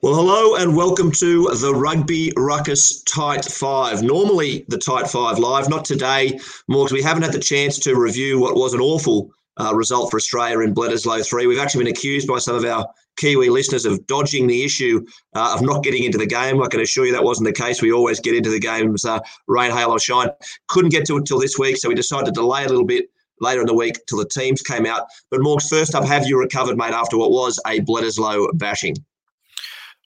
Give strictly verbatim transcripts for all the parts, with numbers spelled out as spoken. Well, hello and welcome to the Rugby Ruckus Tight Five. Normally the Tight Five live, not today, more because we haven't had the chance to review what was an awful uh, result for Australia in Bledisloe three. We've actually been accused by some of our Kiwi listeners of dodging the issue, uh, of not getting into the game. I can assure you that wasn't the case. We always get into the games, uh, rain, hail or shine. Couldn't get to it till this week, so we decided to delay a little bit later in the week till the teams came out. But Morgs, first up, have you recovered, mate, after what was a Bledisloe bashing?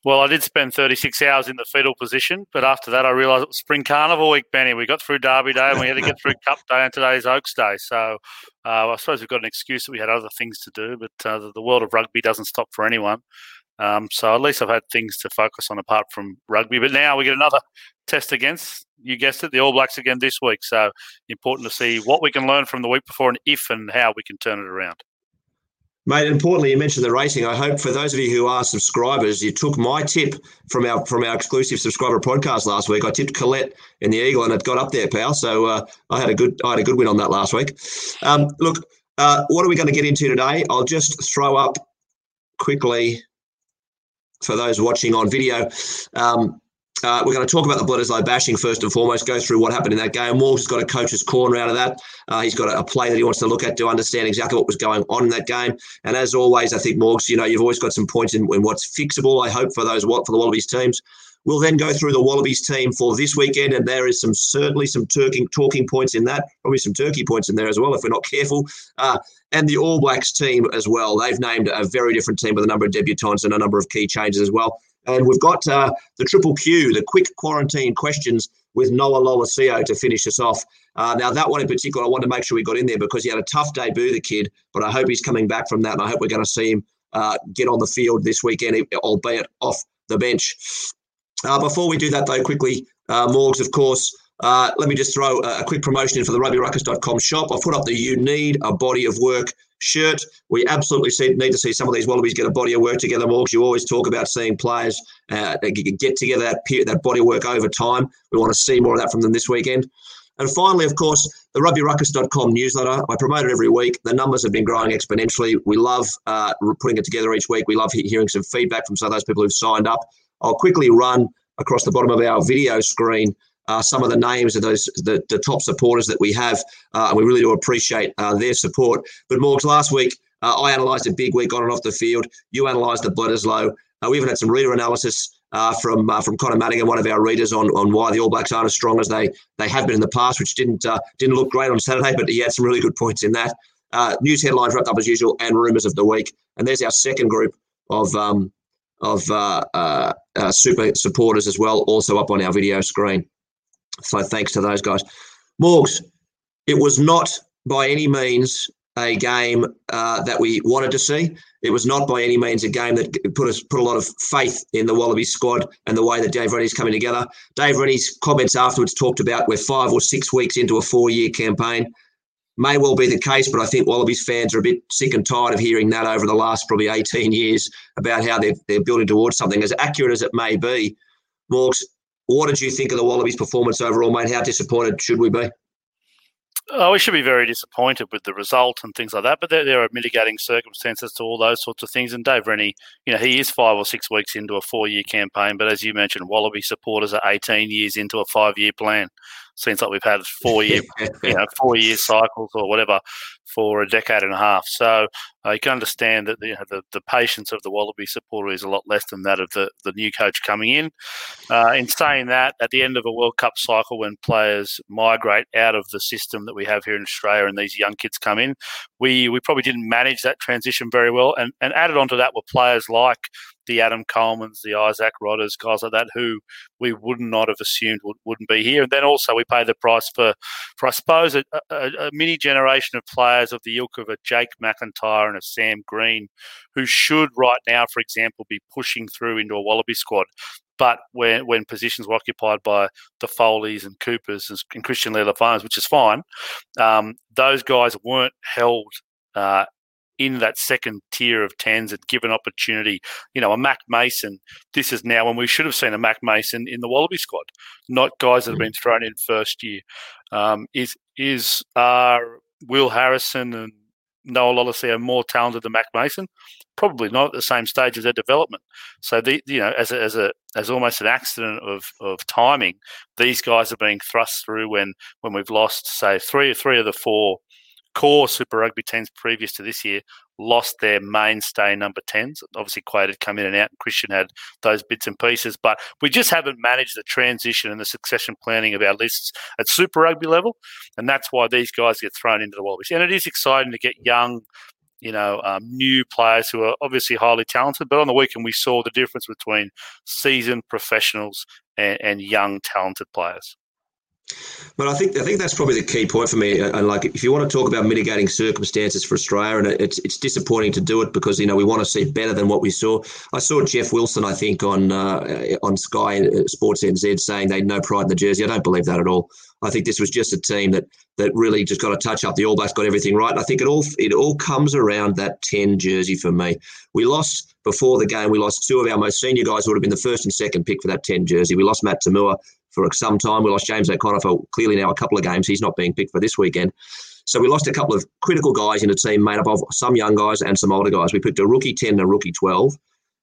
Well, I did spend thirty-six hours in the fetal position, but after that I realised it was Spring Carnival week, Benny. We got through Derby Day and we had to get through Cup Day and today's Oaks Day. So uh, I suppose we've got an excuse that we had other things to do, but uh, the, the world of rugby doesn't stop for anyone. Um, so at least I've had things to focus on apart from rugby. But now we get another test against, you guessed it, the All Blacks again this week. So important to see what we can learn from the week before and if and how we can turn it around. Mate, importantly, you mentioned the racing. I hope for those of you who are subscribers, you took my tip from our from our exclusive subscriber podcast last week. I tipped Colette in the Eagle, and it got up there, pal. So uh, I had a good I had a good win on that last week. Um, look, uh, what are we going to get into today? I'll just throw up quickly for those watching on video. Um, Uh, we're going to talk about the Bledisloe bashing first and foremost, go through what happened in that game. Morgs has got a coach's corner out of that. Uh, he's got a, a play that he wants to look at to understand exactly what was going on in that game. And as always, I think, Morgs, you know, you've always got some points in, in what's fixable, I hope, for those for the Wallabies teams. We'll then go through the Wallabies team for this weekend, and there is some certainly some turkey, talking points in that, probably some turkey points in there as well if we're not careful. Uh, and the All Blacks team as well. They've named a very different team with a number of debutants and a number of key changes as well. And we've got uh, the triple Q, the quick quarantine questions with Noah Lolesio to finish us off. Uh, now, that one in particular, I want to make sure we got in there because he had a tough debut, the kid, but I hope he's coming back from that, and I hope we're going to see him uh, get on the field this weekend, albeit off the bench. Uh, before we do that, though, quickly, uh, Morgs, of course, uh, let me just throw a, a quick promotion in for the rugby ruckus dot com shop. I've put up the You Need a Body of Work shirt. We absolutely see, need to see some of these Wallabies get a body of work together, Morgs. You always talk about seeing players uh, get together that peer, that body of work over time. We want to see more of that from them this weekend. And finally, of course, the rugby ruckus dot com newsletter. I promote it every week. The numbers have been growing exponentially. We love uh, putting it together each week. We love he- hearing some feedback from some of those people who've signed up. I'll quickly run across the bottom of our video screen Uh, some of the names of those the, the top supporters that we have, uh, and we really do appreciate uh, their support. But Morgs, last week uh, I analysed a big week on and off the field. You analysed the Bledisloe. Uh, we even had some reader analysis uh, from uh, from Connor Madigan, one of our readers, on on why the All Blacks aren't as strong as they they have been in the past, which didn't uh, didn't look great on Saturday, but he had some really good points in that. Uh, news headlines wrapped up as usual, and rumours of the week. And there's our second group of um, of uh, uh, uh, super supporters as well, also up on our video screen. So thanks to those guys. Morgs, it was not by any means a game uh, that we wanted to see. It was not by any means a game that put us put a lot of faith in the Wallaby squad and the way that Dave Rennie's coming together. Dave Rennie's comments afterwards talked about we're five or six weeks into a four-year campaign. May well be the case, but I think Wallabies fans are a bit sick and tired of hearing that over the last probably eighteen years about how they're, they're building towards something. As accurate as it may be, Morgs, what did you think of the Wallabies' performance overall, mate? How disappointed should we be? Oh, we should be very disappointed with the result and things like that, but there, there are mitigating circumstances to all those sorts of things. And Dave Rennie, you know, he is five or six weeks into a four-year campaign, but as you mentioned, Wallaby supporters are eighteen years into a five-year plan. Seems like we've had four-year, you know, four-year cycles or whatever for a decade and a half. So uh, you can understand that the, the the patience of the Wallaby supporter is a lot less than that of the, the new coach coming in. Uh, in saying that, at the end of a World Cup cycle, when players migrate out of the system that we have here in Australia and these young kids come in, we we probably didn't manage that transition very well. And, and added onto that were players like the Adam Colemans, the Isaac Rodders, guys like that, who we would not have assumed would, wouldn't be here. And then also we pay the price for, for I suppose, a, a, a mini generation of players of the ilk of a Jake McIntyre and a Sam Green, who should right now, for example, be pushing through into a Wallaby squad. But when, when positions were occupied by the Foleys and Coopers and Christian Lealiifano, which is fine, um, those guys weren't held uh in that second tier of tens and given opportunity. You know, a Mac Mason, this is now when we should have seen a Mac Mason in the Wallaby squad, not guys that have been thrown in first year. Um, is is are Will Harrison and Noah Lolesio are more talented than Mac Mason? Probably not at the same stage of their development. So, the, you know, as a, as a as almost an accident of of timing, these guys are being thrust through when when we've lost, say, three three of the four core Super Rugby teams previous to this year lost their mainstay number tens. Obviously, Quade had come in and out, and Christian had those bits and pieces, but we just haven't managed the transition and the succession planning of our lists at Super Rugby level, and that's why these guys get thrown into the Wallabies. And it is exciting to get young, you know, um, new players who are obviously highly talented, but on the weekend we saw the difference between seasoned professionals and, and young, talented players. But I think I think that's probably the key point for me. And like, if you want to talk about mitigating circumstances for Australia, and it's it's disappointing to do it because, you know, we want to see better than what we saw. I saw Jeff Wilson, I think, on uh, on Sky Sports N Z saying they had no pride in the jersey. I don't believe that at all. I think this was just a team that that really just got a touch up. The All Blacks got everything right. And I think it all it all comes around that ten jersey for me. We lost. Before the game, we lost two of our most senior guys who would have been the first and second pick for that ten jersey. We lost Matt To'omua for some time. We lost James O'Connor for clearly now a couple of games. He's not being picked for this weekend. So we lost a couple of critical guys in a team made up of some young guys and some older guys. We picked a rookie ten and a rookie twelve,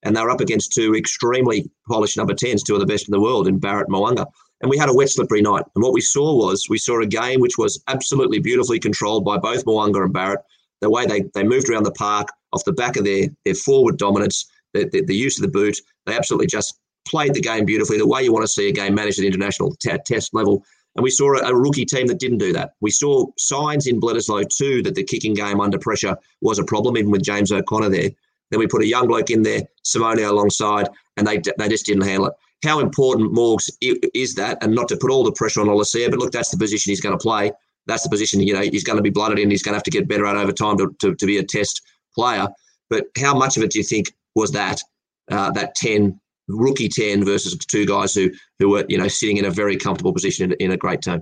and they were up against two extremely polished number tens, two of the best in the world, in Barrett and Mo'unga. And we had a wet, slippery night. And what we saw was we saw a game which was absolutely beautifully controlled by both Mo'unga and Barrett. The way they, they moved around the park, off the back of their, their forward dominance, the, the, the use of the boot, they absolutely just played the game beautifully, the way you want to see a game managed at international t- test level. And we saw a, a rookie team that didn't do that. We saw signs in Bledisloe too that the kicking game under pressure was a problem, even with James O'Connor there. Then we put a young bloke in there, Simone alongside, and they they just didn't handle it. How important, Morgs, is that? And not to put all the pressure on Lolesio, but look, that's the position he's going to play. That's the position, you know, he's going to be blooded in. He's going to have to get better at over time to, to, to be a test player. But how much of it do you think was that, uh, that ten, rookie ten versus two guys who, who were, you know, sitting in a very comfortable position in, in a great team?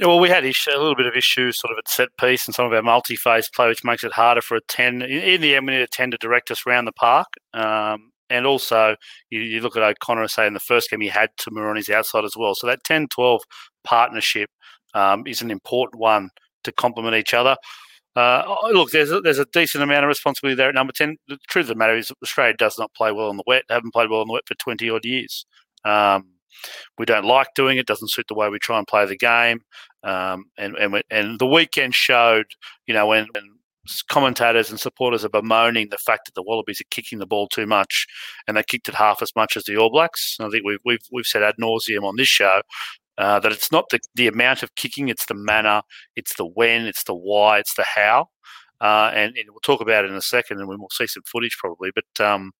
Yeah, well, we had issue, a little bit of issues sort of at set piece and some of our multi-phase play, which makes it harder for a ten. In the end, we need a ten to direct us around the park. Um, And also, you, you look at O'Connor, say, in the first game, he had To'omua on his outside as well. So that ten twelve partnership um, is an important one to complement each other. Uh, look, there's a, there's a decent amount of responsibility there at number ten. The truth of the matter is Australia does not play well on the wet. They haven't played well on the wet for twenty-odd years. Um, we don't like doing it. Doesn't suit the way we try and play the game. Um, and, and, we, and the weekend showed, you know, when, when commentators and supporters are bemoaning the fact that the Wallabies are kicking the ball too much, and they kicked it half as much as the All Blacks. And I think we've we've we've said ad nauseum on this show uh, that it's not the, the amount of kicking, it's the manner, it's the when, it's the why, it's the how. Uh, and, and we'll talk about it in a second, and we will see some footage probably. But um,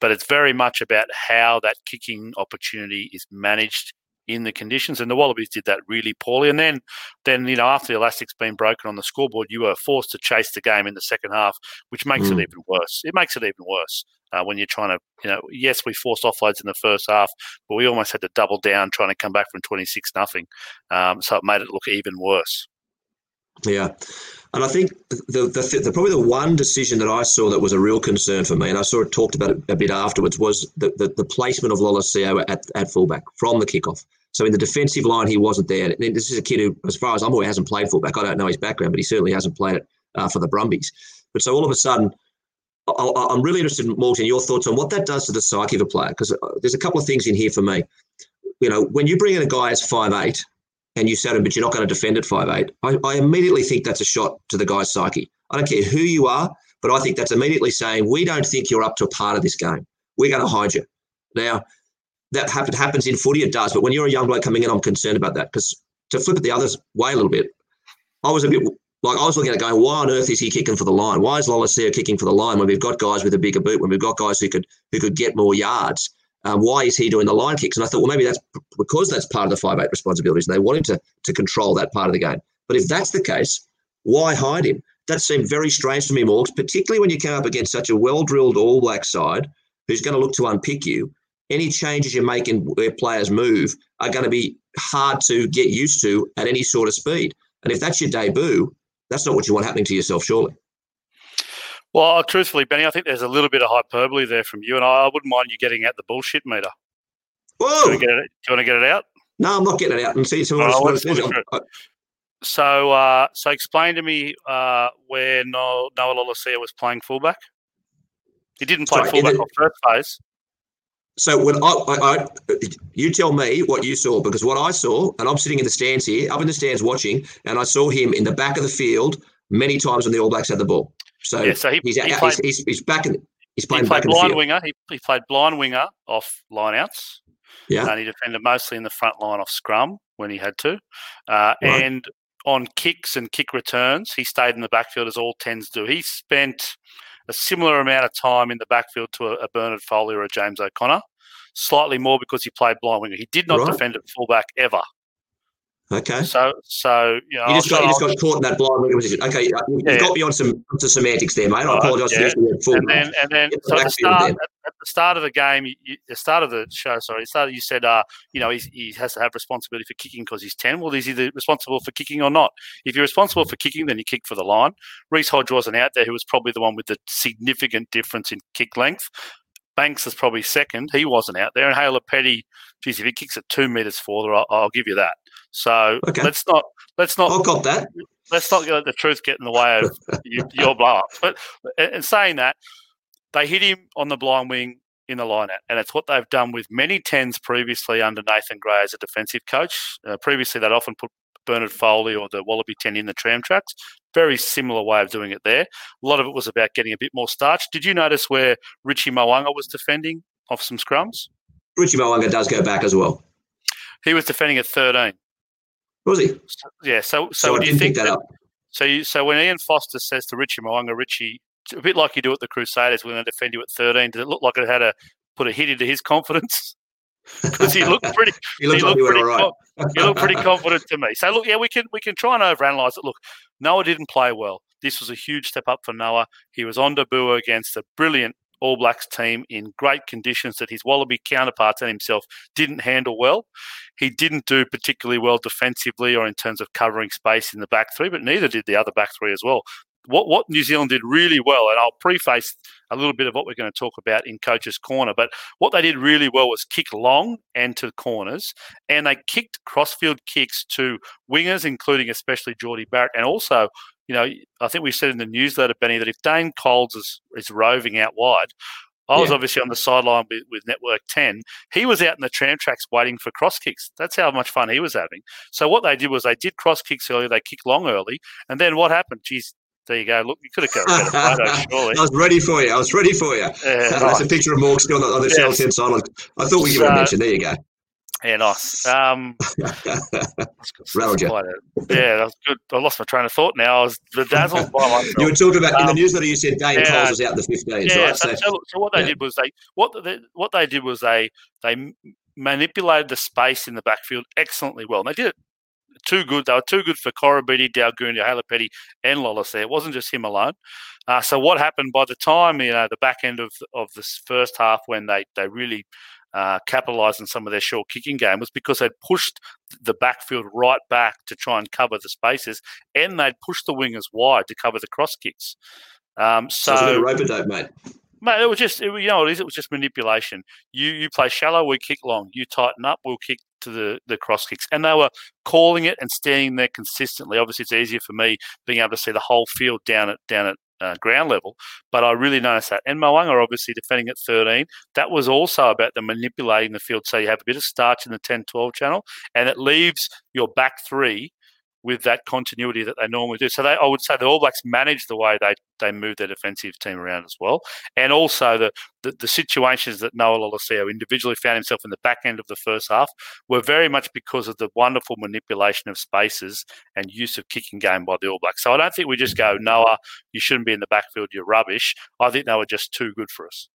but it's very much about how that kicking opportunity is managed in the conditions, and the Wallabies did that really poorly. And then, then you know, after the elastic's been broken on the scoreboard, you are forced to chase the game in the second half, which makes mm. it even worse. It makes it even worse uh, when you're trying to, you know, yes, we forced offloads in the first half, but we almost had to double down trying to come back from twenty-six nothing. Um, so it made it look even worse. Yeah, and I think the, the the probably the one decision that I saw that was a real concern for me, and I saw it talked about it a bit afterwards, was the the, the placement of Lolesio at, at fullback from the kickoff. So in the defensive line, he wasn't there. And this is a kid who, as far as I'm aware, hasn't played fullback. I don't know his background, but he certainly hasn't played it uh, for the Brumbies. But so all of a sudden, I, I'm really interested, Morgan, in your thoughts on what that does to the psyche of a player, because there's a couple of things in here for me. You know, when you bring in a guy as five eight, and you said, but you're not going to defend at five eight. I, I immediately think that's a shot to the guy's psyche. I don't care who you are, but I think that's immediately saying, we don't think you're up to a part of this game. We're going to hide you. Now, that happen, happens in footy, it does. But when you're a young bloke coming in, I'm concerned about that. Because to flip it the other way a little bit, I was a bit like, I was looking at it going, why on earth is he kicking for the line? Why is Lolesio kicking for the line when we've got guys with a bigger boot, when we've got guys who could who could get more yards? Um, why is he doing the line kicks? And I thought, well, maybe that's because that's part of the five eight responsibilities and they want him to, to control that part of the game. But if that's the case, why hide him? That seemed very strange to me, Morgs, particularly when you came up against such a well-drilled All Black side who's going to look to unpick you. Any changes you make in where players move are going to be hard to get used to at any sort of speed. And if that's your debut, that's not what you want happening to yourself, surely. Well, truthfully, Benny, I think there's a little bit of hyperbole there from you, and I wouldn't mind you getting out the bullshit meter. Whoa! Do you want to get it, do you want to get it out? No, I'm not getting it out. And see, so, oh, I, I, So, uh, so explain to me uh, where Noah Lolesio was playing fullback. He didn't play Sorry, fullback on first phase. So when I, I, I, you tell me what you saw, because what I saw, and I'm sitting in the stands here, up in the stands watching, and I saw him in the back of the field many times when the All Blacks had the ball. So, yeah, so he, he's, he played, he's, he's, he's back in. He's playing he played back blind in the field. winger. He, he played blind winger off lineouts. Yeah, and he defended mostly in the front line off scrum when he had to, uh, right. and on kicks and kick returns, he stayed in the backfield as all tens do. He spent a similar amount of time in the backfield to a, a Bernard Foley or a James O'Connor, slightly more because he played blind winger. He did not right. defend at fullback ever. Okay. So, so you know, you just, got, you just got caught in that blind winger position. Okay, you, you yeah. got me on some, some semantics there, mate. I apologise uh, yeah. for the full. And then, and then the so at the, start, at, at the start of the game, you, the start of the show, sorry, the start, you said, uh, you know, he's, he has to have responsibility for kicking because he's ten. Well, is he the, responsible for kicking or not? If you're responsible for kicking, then you kick for the line. Reece Hodge wasn't out there, who was probably the one with the significant difference in kick length. Banks is probably second. He wasn't out there. And Hala Petty, geez, if he kicks at two metres further, I'll, I'll give you that. So okay. let's not let's not I've got that. Let's not let the truth get in the way of you, your blow up. But in saying that, they hit him on the blind wing in the line out, and it's what they've done with many tens previously under Nathan Gray as a defensive coach. Uh, previously, they'd often put Bernard Foley or the Wallaby ten in the tram tracks. Very similar way of doing it there. A lot of it was about getting a bit more starch. Did you notice where Richie Mo'unga was defending off some scrums? Richie Mo'unga does go back as well. He was defending at thirteen. Was he? Yeah. So, so, so do you think that? that so, you, so when Ian Foster says to Richie Mo'unga, Richie, a bit like you do at the Crusaders, we're going to defend you at thirteen. Did it look like it had a put a hit into his confidence? Because he looked pretty. he looked, he looked, like pretty, right. he looked pretty confident to me. So look, yeah, we can we can try and overanalyze it. Look, Noah didn't play well. This was a huge step up for Noah. He was on debut against a brilliant All Blacks team in great conditions that his Wallaby counterparts and himself didn't handle well. He didn't do particularly well defensively or in terms of covering space in the back three, but neither did the other back three as well. What what New Zealand did really well, and I'll preface a little bit of what we're going to talk about in Coach's Corner, but what they did really well was kick long and to corners, and they kicked crossfield kicks to wingers, including especially Jordie Barrett, and also, you know, I think we said in the newsletter, Benny, that if Dane Coles is, is roving out wide, I was yeah. obviously on the sideline with, with Network ten. He was out in the tram tracks waiting for cross kicks. That's how much fun he was having. So what they did was they did cross kicks early, they kicked long early, and then what happened? Geez, there you go. Look, you could have got a better photo, surely. I was ready for you. I was ready for you. Yeah, uh, nice. That's a picture of Morgan still on the, on the yes. Shell ten sideline. I thought we so, give it a mention. There you go. Yeah, nice. Um, that's, that's a, yeah, that was good. I lost my train of thought now. I was bedazzled by myself. You were talking about, um, in the newsletter you said Dane yeah, Coles was out in the fifteens, yeah, right? So, so, so what they yeah. did was they what they, what they did was they they manipulated the space in the backfield excellently well. And they did it too good. They were too good for Koroibete, Dalguniu, Hala Petty and Lolesio. It wasn't just him alone. Uh, so what happened by the time, you know, the back end of, of this first half when they, they really – Uh, capitalised on some of their short kicking game was because they'd pushed the backfield right back to try and cover the spaces, and they'd pushed the wingers wide to cover the cross kicks. Um, so, so it's a bit of rope-a-dope, mate. Mate, it was just, it, you know what it is? It was just manipulation. You you play shallow, we kick long. You tighten up, we'll kick to the, the cross kicks. And they were calling it and standing there consistently. Obviously, it's easier for me being able to see the whole field down at down at Uh, ground level, but I really noticed that. And Mo'unga obviously defending at thirteen. That was also about the manipulating the field, so you have a bit of starch in the ten twelve channel, and it leaves your back three with that continuity that they normally do. So they, I would say the All Blacks managed the way they, they moved their defensive team around as well. And also the, the, the situations that Noah Lolesio individually found himself in the back end of the first half were very much because of the wonderful manipulation of spaces and use of kicking game by the All Blacks. So I don't think we just go, Noah, you shouldn't be in the backfield, you're rubbish. I think they were just too good for us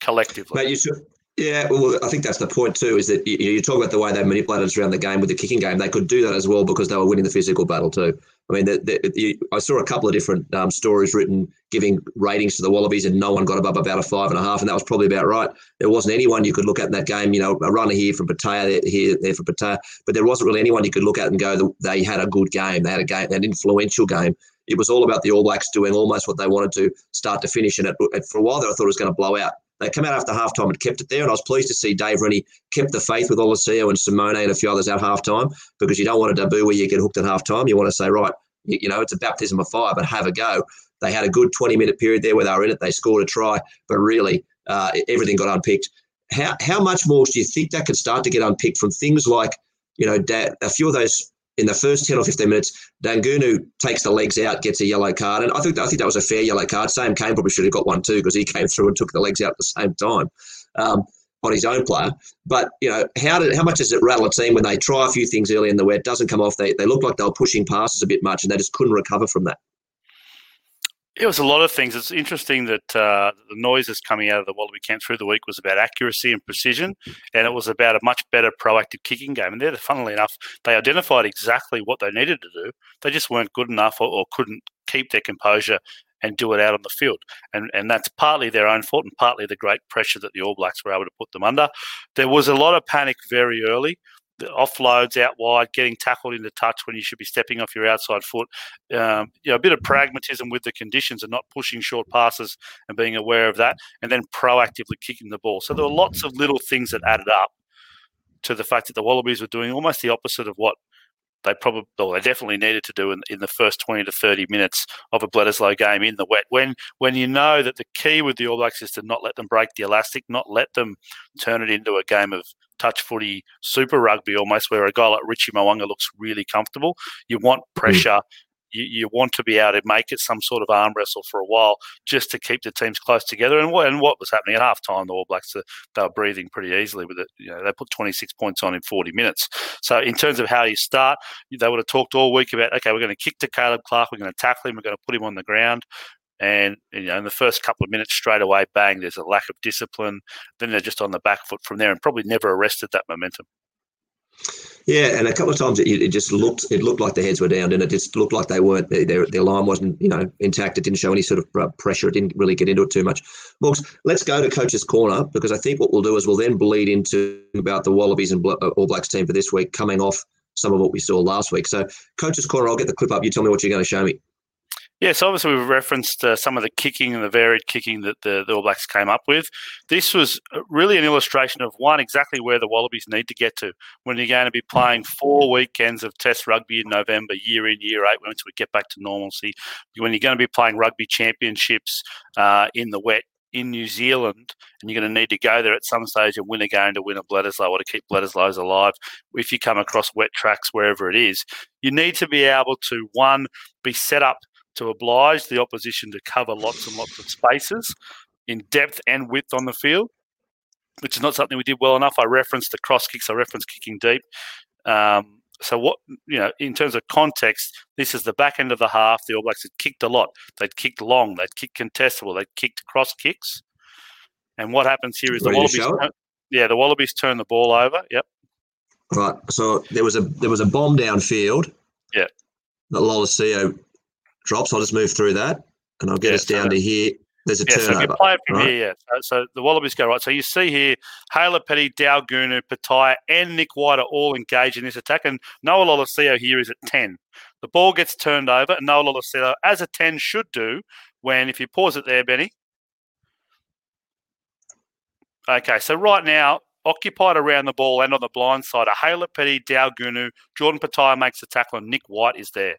collectively. Mate, you should. Yeah, well, I think that's the point too, is that you, you talk about the way they manipulated us around the game with the kicking game. They could do that as well because they were winning the physical battle too. I mean, the, the, the, I saw a couple of different um, stories written giving ratings to the Wallabies, and no one got above about a five and a half, and that was probably about right. There wasn't anyone you could look at in that game, you know, a runner here from Petaia, here, there from Petaia, but there wasn't really anyone you could look at and go, they had a good game, they had a game, an influential game. It was all about the All Blacks doing almost what they wanted to start to finish, and, it, and for a while there I thought it was going to blow out. They came out after halftime and kept it there, and I was pleased to see Dave Rennie kept the faith with Lolesio and Simone and a few others at halftime, because you don't want a debut where you get hooked at halftime. You want to say, right, you, you know, it's a baptism of fire, but have a go. They had a good twenty-minute period there where they were in it. They scored a try, but really uh, everything got unpicked. How how much more do you think that could start to get unpicked from things like, you know, da- a few of those in the first ten or fifteen minutes, Dalguniu takes the legs out, gets a yellow card. And I think I think that was a fair yellow card. Sam Cane probably should have got one too, because he came through and took the legs out at the same time um, on his own player. But, you know, how did, how much does it rattle a team when they try a few things early in the way, it doesn't come off, they, they look like they were pushing passes a bit much and they just couldn't recover from that? It was a lot of things. It's interesting that uh, the noises coming out of the Wallaby camp through the week was about accuracy and precision, and it was about a much better proactive kicking game. And there, funnily enough, they identified exactly what they needed to do. They just weren't good enough or, or couldn't keep their composure and do it out on the field. And and that's partly their own fault and partly the great pressure that the All Blacks were able to put them under. There was a lot of panic very early. The offloads out wide, getting tackled into touch when you should be stepping off your outside foot. Um, you know, a bit of pragmatism with the conditions and not pushing short passes and being aware of that, and then proactively kicking the ball. So there were lots of little things that added up to the fact that the Wallabies were doing almost the opposite of what they probably, or they definitely needed to do in, in the first twenty to thirty minutes of a Bledisloe game in the wet. When when you know that the key with the All Blacks is to not let them break the elastic, not let them turn it into a game of touch footy, super rugby almost, where a guy like Richie Mo'unga looks really comfortable. You want pressure. You, you want to be able to make it some sort of arm wrestle for a while just to keep the teams close together. And what, and what was happening at halftime, the All Blacks, they were breathing pretty easily with it. You know, they put twenty-six points on in forty minutes. So in terms of how you start, they would have talked all week about, okay, we're going to kick to Caleb Clarke, we're going to tackle him, we're going to put him on the ground. And, you know, in the first couple of minutes straight away, bang, there's a lack of discipline. Then they're just on the back foot from there and probably never arrested that momentum. Yeah, and a couple of times it, it just looked it looked like their heads were down, and it just looked like they weren't, their, their line wasn't, you know, intact. It didn't show any sort of pressure. It didn't really get into it too much. Morgs, let's go to Coach's Corner, because I think what we'll do is we'll then bleed into about the Wallabies and All Blacks team for this week, coming off some of what we saw last week. So Coach's Corner, I'll get the clip up. You tell me what you're going to show me. Yes, yeah, so obviously we've referenced uh, some of the kicking and the varied kicking that the, the All Blacks came up with. This was really an illustration of, one, exactly where the Wallabies need to get to when you're going to be playing four weekends of Test rugby in November, year in, year out, once we get back to normalcy, when you're going to be playing rugby championships uh, in the wet in New Zealand, and you're going to need to go there at some stage and win a game to win a Bledisloe or to keep Bledisloes alive. If you come across wet tracks, wherever it is, you need to be able to, one, be set up to oblige the opposition to cover lots and lots of spaces in depth and width on the field, which is not something we did well enough. I referenced the cross kicks. I referenced kicking deep. Um, so what, you know, in terms of context, this is the back end of the half. The All Blacks had kicked a lot. They'd kicked long. They'd kicked contestable. They'd kicked cross kicks. And what happens here is the Wallabies, turn, yeah, the Wallabies turn the ball over. Yep. Right. So there was a there was a bomb downfield. Yeah. That Lolesio drops. I'll just move through that, and I'll get yeah, us down so, to here. There's a yeah, turnover. So you play from right? here, yeah. So, so the Wallabies go right. So you see here, Hala Petty, Dalguniu, Petaia, and Nick White are all engaged in this attack, and Noah Lolesio here is at ten. The ball gets turned over, and Noah Lolesio, as a ten should do, when, if you pause it there, Benny. Okay, so right now, occupied around the ball and on the blind side are Hala Petty, Dalguniu, Jordan Petaia makes the tackle, and Nick White is there.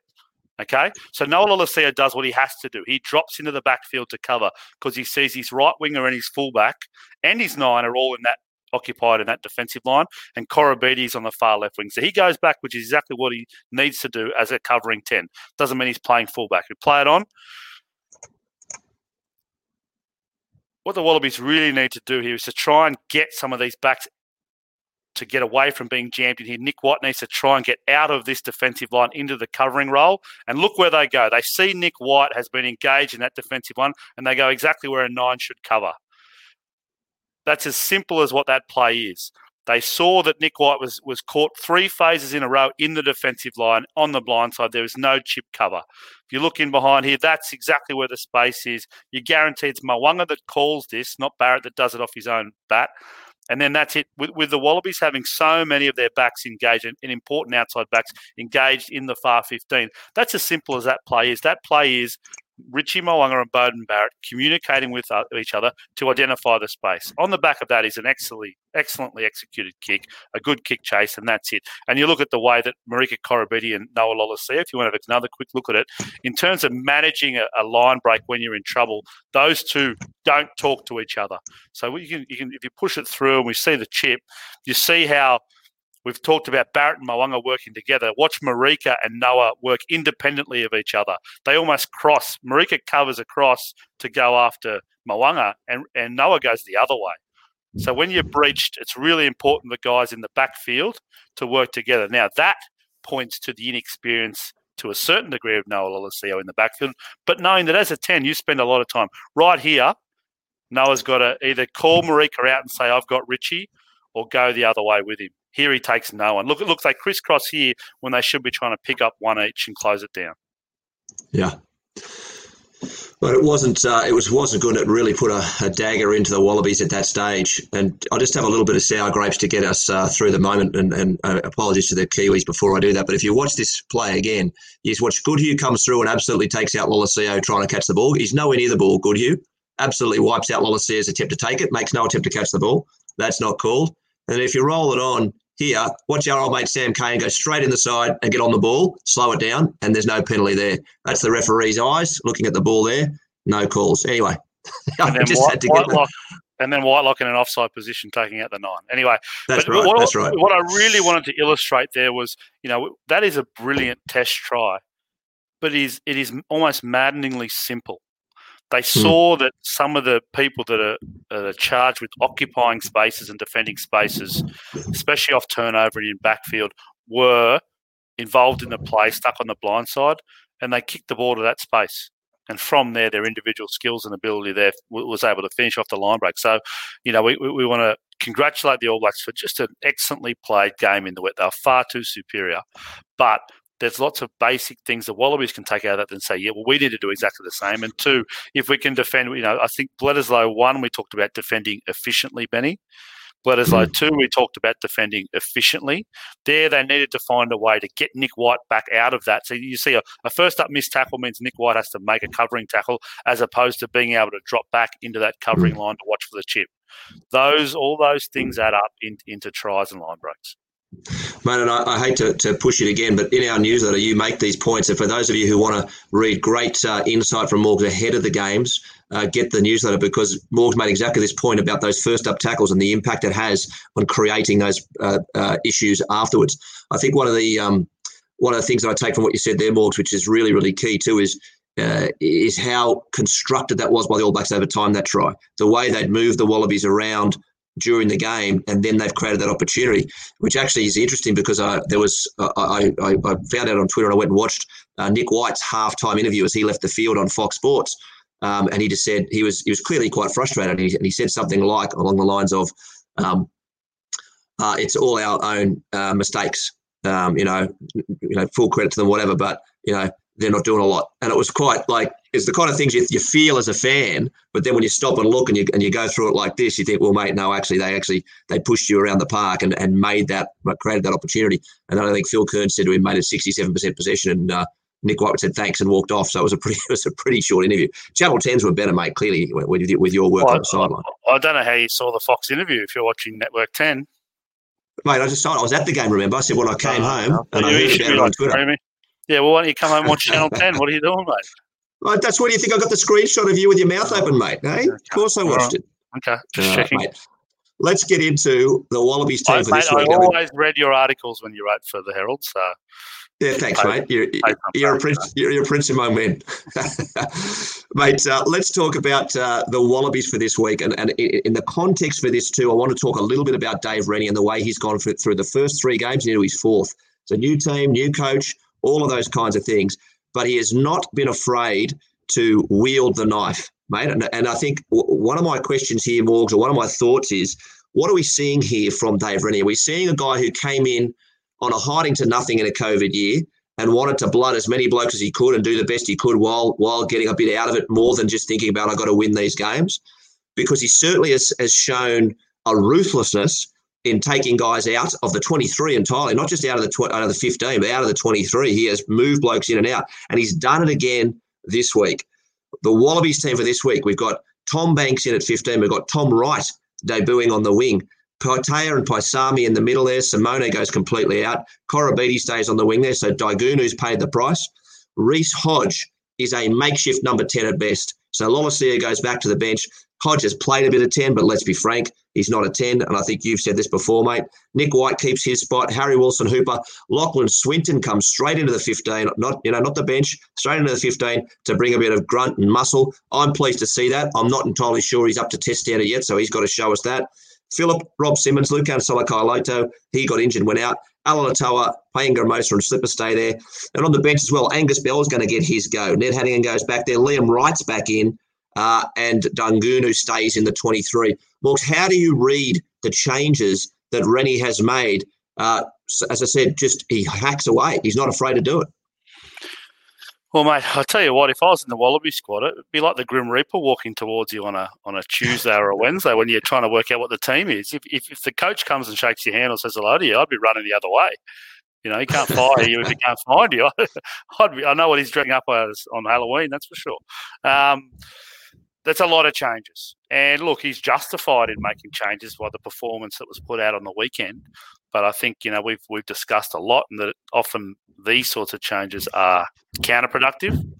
Okay, so Noah Lolesio does what he has to do. He drops into the backfield to cover because he sees his right winger and his fullback and his nine are all in that occupied in that defensive line, and Koroibete is on the far left wing. So he goes back, which is exactly what he needs to do as a covering ten. Doesn't mean he's playing fullback. We play it on. What the Wallabies really need to do here is to try and get some of these backs to get away from being jammed in here. Nick White needs to try and get out of this defensive line into the covering role. And look where they go. They see Nick White has been engaged in that defensive one, and they go exactly where a nine should cover. That's as simple as what that play is. They saw that Nick White was, was caught three phases in a row in the defensive line on the blind side. There is no chip cover. If you look in behind here, that's exactly where the space is. You're guaranteed it's Mo'unga that calls this, not Barrett that does it off his own bat. And then that's it. With, with the Wallabies having so many of their backs engaged and, and important outside backs engaged in the far fifteen, that's as simple as that play is. That play is Richie Mo'unga and Beauden Barrett communicating with each other to identify the space. On the back of that is an excellently, excellently executed kick, a good kick chase, and that's it. And you look at the way that Marika Koroibete and Noah Lolesio, if you want to have another quick look at it, in terms of managing a, a line break when you're in trouble, those two don't talk to each other. So you can, you can, if you push it through and we see the chip, you see how we've talked about Barrett and Mo'unga working together. Watch Marika and Noah work independently of each other. They almost cross. Marika covers across to go after Mo'unga, and, and Noah goes the other way. So when you're breached, it's really important for guys in the backfield to work together. Now, that points to the inexperience to a certain degree of Noah Lolesio in the backfield, but knowing that as a ten, you spend a lot of time. Right here, Noah's got to either call Marika out and say, I've got Richie, or go the other way with him. Here he takes no one. Look, look, they crisscross here when they should be trying to pick up one each and close it down. Yeah. But it wasn't uh, it was, wasn't good. It really put a, a dagger into the Wallabies at that stage. And I'll just have a little bit of sour grapes to get us uh, through the moment. And, and uh, apologies to the Kiwis before I do that. But if you watch this play again, you just watch Goodhue comes through and absolutely takes out Lolesio trying to catch the ball. He's nowhere near the ball, Goodhue. Absolutely wipes out Lolaseo's attempt to take it. Makes no attempt to catch the ball. That's not called. And if you roll it on here, watch our old mate Sam Cane go straight in the side and get on the ball, slow it down, and there's no penalty there. That's the referee's eyes looking at the ball there. No calls. Anyway, I and then just White, had to get Whitelock, and then Whitelock in an offside position taking out the nine. Anyway, that's but right. What, that's right. What I really wanted to illustrate there was, you know, that is a brilliant test try, but it is it is almost maddeningly simple. They saw that some of the people that are, that are charged with occupying spaces and defending spaces, especially off turnover and in backfield, were involved in the play, stuck on the blind side, and they kicked the ball to that space. And from there, their individual skills and ability there was able to finish off the line break. So, you know, we, we want to congratulate the All Blacks for just an excellently played game in the wet. They were far too superior. But there's lots of basic things the Wallabies can take out of that and say, yeah, well, we need to do exactly the same. And two, if we can defend, you know, I think Bledisloe, one, we talked about defending efficiently, Benny. Bledisloe, two, we talked about defending efficiently. There they needed to find a way to get Nick White back out of that. So you see a, a first-up missed tackle means Nick White has to make a covering tackle as opposed to being able to drop back into that covering line to watch for the chip. Those, all those things add up in, into tries and line breaks. Mate, and I, I hate to, to push it again, but in our newsletter, you make these points. And for those of you who want to read great uh, insight from Morgs ahead of the games, uh, get the newsletter because Morgs made exactly this point about those first-up tackles and the impact it has on creating those uh, uh, issues afterwards. I think one of the um, one of the things that I take from what you said there, Morgs, which is really, really key too, is Uh, is how constructed that was by the All Blacks over time, that try. The way they'd moved the Wallabies around during the game, and then they've created that opportunity, which actually is interesting because I, there was I, I, I found out on Twitter and I went and watched uh, Nick White's halftime interview as he left the field on Fox Sports, um, and he just said he was he was clearly quite frustrated, and he, and he said something like along the lines of, um, uh, "It's all our own uh, mistakes, um, you know, you know, full credit to them, whatever, but you know." They're not doing a lot. And it was quite like, it's the kind of things you, you feel as a fan, but then when you stop and look and you and you go through it like this, you think, well, mate, no, actually, they actually, they pushed you around the park and, and made that, created that opportunity. And I think Phil Kearns said to him, made a sixty-seven percent possession and uh, Nick White said thanks and walked off. So it was a pretty it was a pretty short interview. Channel tens were better, mate, clearly, with, with your work well, on the sideline. I don't know how you saw the Fox interview if you're watching Network ten. Mate, I just saw it. I was at the game, remember? I said when I came oh, home no. and well, I heard about it on Twitter. Jamie. Yeah, well, why don't you come home and watch Channel ten? What are you doing, mate? Well, that's where you think I got the screenshot of you with your mouth open, mate. Hey, okay. Of course I watched it. Okay, just All checking. Right, mate. Let's get into the Wallabies team oh, for mate, this week. I always we? read your articles when you wrote for the Herald, so yeah, thanks, I, mate. You're, you're a prince. You're, you're a prince among men, mate. Uh, let's talk about uh, the Wallabies for this week, and and in the context for this too, I want to talk a little bit about Dave Rennie and the way he's gone through the first three games into his fourth. It's a new team, new coach. All of those kinds of things, but he has not been afraid to wield the knife, mate. And, and I think w- one of my questions here, Morgs, or one of my thoughts is, what are we seeing here from Dave Rennie? Are we seeing a guy who came in on a hiding to nothing in a COVID year and wanted to blood as many blokes as he could and do the best he could while while getting a bit out of it more than just thinking about, I've got to win these games? Because he certainly has, has shown a ruthlessness in taking guys out of the twenty-three entirely, not just out of the tw- out of the fifteen, but out of the twenty-three. He has moved blokes in and out, and he's done it again this week. the Wallabies team for this week, we've got Tom Banks in at fifteen. We've got Tom Wright debuting on the wing. Petaia and Paisami in the middle there. Simone goes completely out. Koroibete stays on the wing there, so Dalguniu's paid the price. Reece Hodge is a makeshift number ten at best. So Lolesio goes back to the bench. Hodge has played a bit of ten, but let's be frank, he's not a ten, and I think you've said this before, mate. Nick White keeps his spot. Harry Wilson, Hooper. Lachlan Swinton comes straight into the fifteen, not you know, not the bench, straight into the fifteen to bring a bit of grunt and muscle. I'm pleased to see that. I'm not entirely sure he's up to test standard yet, so he's got to show us that. Philip, Rob Simmons, Lukan Solakailoto, he got injured, went out. Alalatoa, Painga Mosa and Slipper stay there. And on the bench as well, Angus Bell's going to get his go. Ned Hattigan goes back there. Liam Wright's back in. Uh, and Dalguniu stays in the twenty-three. Morgs, how do you read the changes that Rennie has made? Uh, as I said, just he hacks away. He's not afraid to do it. Well, mate, I tell you what, if I was in the Wallaby squad, it would be like the Grim Reaper walking towards you on a on a Tuesday or a Wednesday when you're trying to work out what the team is. If, if if the coach comes and shakes your hand or says hello to you, I'd be running the other way. You know, he can't fire you if he can't find you. I'd be, I know what he's dressing up as on Halloween, that's for sure. Um, that's a lot of changes. And, look, he's justified in making changes by the performance that was put out on the weekend. But I think, you know, we've we've discussed a lot, and that often these sorts of changes are counterproductive,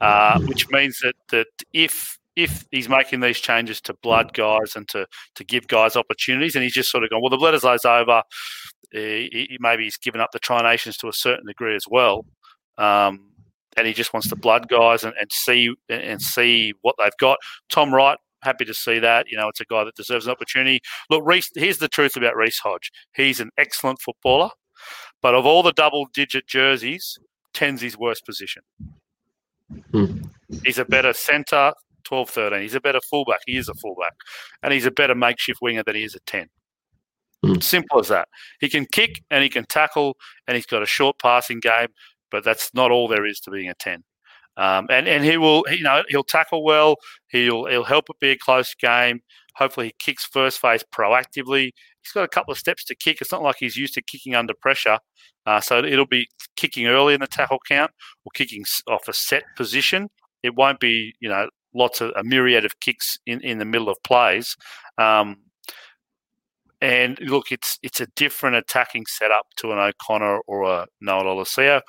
uh, which means that that if if he's making these changes to blood guys and to to give guys opportunities, and he's just sort of gone, well, the Bledisloe's over, he, he, maybe he's given up the Tri Nations to a certain degree as well, um, and he just wants to blood guys and, and see and see what they've got. Tom Wright, happy to see that. You know, it's a guy that deserves an opportunity. Look, Reece, here's the truth about Reece Hodge. He's an excellent footballer, but of all the double-digit jerseys, ten's his worst position. Hmm. He's a better centre, twelve thirteen. He's a better fullback. He is a fullback. And he's a better makeshift winger than he is a ten. Hmm. Simple as that. He can kick and he can tackle and he's got a short passing game, but that's not all there is to being a ten. Um, and, and he will, you know, he'll tackle well. He'll he'll help it be a close game. Hopefully he kicks first phase proactively. He's got a couple of steps to kick. It's not like he's used to kicking under pressure. Uh, so it'll be kicking early in the tackle count or kicking off a set position. It won't be, you know, lots of a myriad of kicks in, in the middle of plays. Um, and, look, it's it's a different attacking setup to an O'Connor or a Noah Lolesio.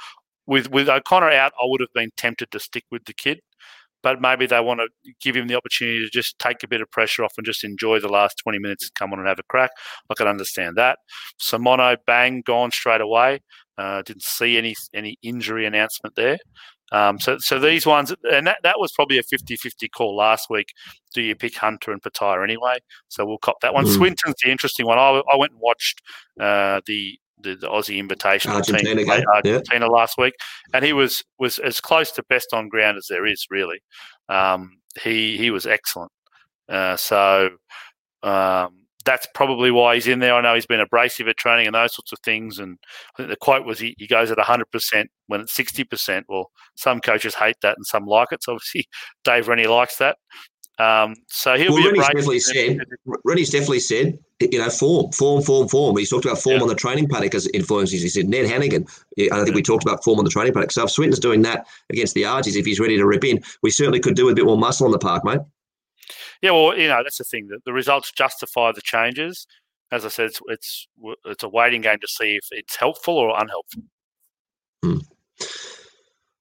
With with O'Connor out, I would have been tempted to stick with the kid, but maybe they want to give him the opportunity to just take a bit of pressure off and just enjoy the last twenty minutes and come on and have a crack. I can understand that. Simone, bang, gone straight away. Uh, didn't see any any injury announcement there. Um, so so these ones, and that, that was probably a fifty-fifty call last week. Do you pick Hunter and Petaia anyway? So we'll cop that one. Mm. Swinton's the interesting one. I, I went and watched uh, the... The, the Aussie invitation Argentina, team, Argentina yeah. last week, and he was, was as close to best on ground as there is, really. Um, he he was excellent. Uh, so um, that's probably why he's in there. I know he's been abrasive at training and those sorts of things, and I think the quote was he, he goes at one hundred percent when it's sixty percent. Well, some coaches hate that and some like it, so obviously Dave Rennie likes that. Um, so he'll well, be Rennie's definitely said, Rennie's definitely said, you know, form, form, form, form. He's talked about form yeah. on the training paddock as influences. He said Ned Hattigan. I don't think yeah. we talked about form on the training paddock. So if Swinton's doing that against the Argies, if he's ready to rip in, we certainly could do with a bit more muscle on the park, mate. Yeah, well, you know, that's the thing. The, the results justify the changes. As I said, it's it's, it's a waiting game to see if it's helpful or unhelpful. Hmm.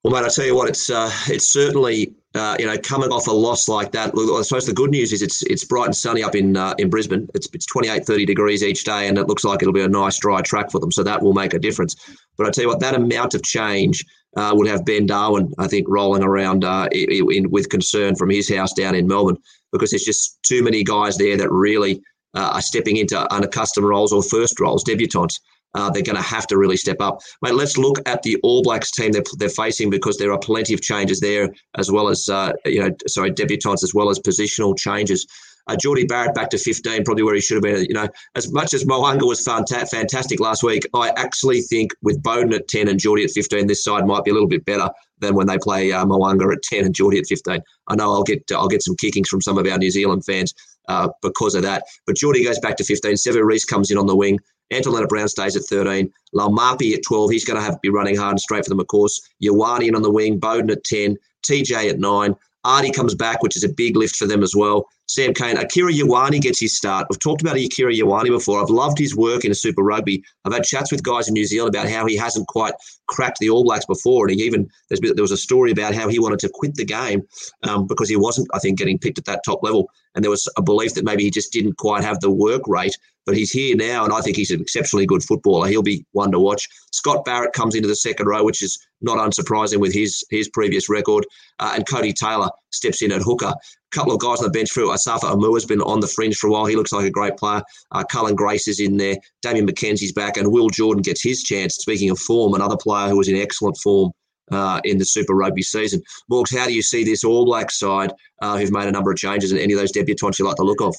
Well, mate, I tell you what, it's uh, it's certainly. Uh, you know, coming off a loss like that, I suppose the good news is it's it's bright and sunny up in uh, in Brisbane. It's it's twenty-eight, thirty degrees each day, and it looks like it'll be a nice dry track for them. So that will make a difference. But I tell you what, that amount of change uh, would have Ben Darwin, I think, rolling around uh, in, in, with concern from his house down in Melbourne, because there's just too many guys there that really uh, are stepping into unaccustomed roles or first roles, debutantes. Uh, they're going to have to really step up. Mate, let's look at the All Blacks team they're, they're facing, because there are plenty of changes there, as well as, uh, you know, sorry, debutants, as well as positional changes. Uh, Jordie Barrett back to fifteen, probably where he should have been. You know, as much as Mo'unga was fanta- fantastic last week, I actually think with Beauden at ten and Jordie at fifteen, this side might be a little bit better than when they play uh, Mo'unga at ten and Jordie at fifteen. I know I'll get I'll get some kickings from some of our New Zealand fans uh, because of that. But Jordie goes back to fifteen. Sevea Reece comes in on the wing. Antonella Brown stays at thirteen. Laumapi at twelve. He's going to have to be running hard and straight for them, of course. Ioane in on the wing. Beauden at ten. T J at nine. Ardie comes back, which is a big lift for them as well. Sam Cane. Akira Ioane gets his start. We've talked about Akira Ioane before. I've loved his work in Super Rugby. I've had chats with guys in New Zealand about how he hasn't quite cracked the All Blacks before. And he even there's been, there was a story about how he wanted to quit the game um, because he wasn't, I think, getting picked at that top level. And there was a belief that maybe he just didn't quite have the work rate. But he's here now, and I think he's an exceptionally good footballer. He'll be one to watch. Scott Barrett comes into the second row, which is not unsurprising with his his previous record. Uh, and Cody Taylor steps in at hooker. A couple of guys on the bench through. Asafa Amua's been on the fringe for a while. He looks like a great player. Uh, Cullen Grace is in there. Damien McKenzie's back. And Will Jordan gets his chance. Speaking of form, another player who was in excellent form uh, in the Super Rugby season. Morgs, how do you see this All Black side uh, who've made a number of changes, and any of those debutants you like the look of?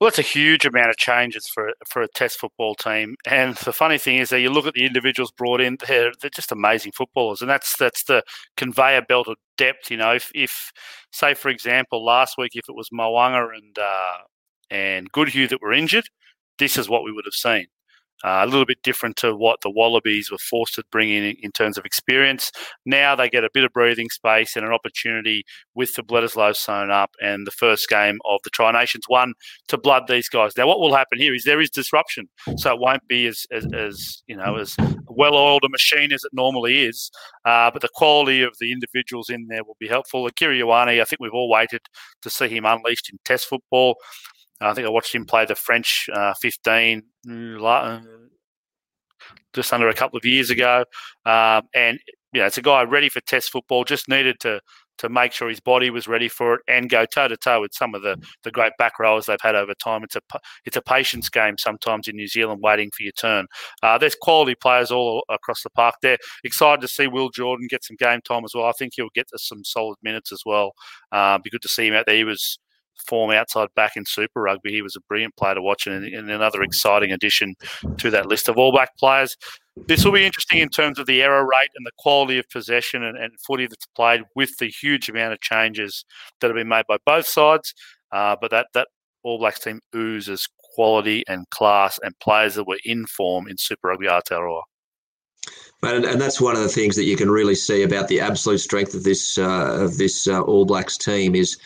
Well, that's a huge amount of changes for for a Test football team, and the funny thing is that you look at the individuals brought in; they're they're just amazing footballers, and that's that's the conveyor belt of depth. You know, if, if say for example last week, if it was Mo'unga and uh, and Goodhue that were injured, this is what we would have seen. Uh, a little bit different to what the Wallabies were forced to bring in in terms of experience. Now they get a bit of breathing space and an opportunity with the Bledisloe sewn up and the first game of the Tri-Nations one to blood these guys. Now what will happen here is there is disruption, so it won't be as, as, as you know, as well-oiled a machine as it normally is, uh, but the quality of the individuals in there will be helpful. Akira Ioane, I think we've all waited to see him unleashed in Test football. I think I watched him play the French uh, fifteen just under a couple of years ago. Um, and, you know, it's a guy ready for Test football, just needed to to make sure his body was ready for it and go toe-to-toe with some of the, the great back rowers they've had over time. It's a it's a patience game sometimes in New Zealand, waiting for your turn. Uh, there's quality players all across the park there. Excited to see Will Jordan get some game time as well. I think he'll get some solid minutes as well. Uh, be good to see him out there. He was form outside back in Super Rugby. He was a brilliant player to watch and, and another exciting addition to that list of All Black players. This will be interesting in terms of the error rate and the quality of possession and, and footy that's played with the huge amount of changes that have been made by both sides. Uh, but that, that All Blacks team oozes quality and class and players that were in form in Super Rugby Aotearoa. And, and that's one of the things that you can really see about the absolute strength of this, uh, of this uh, All Blacks team is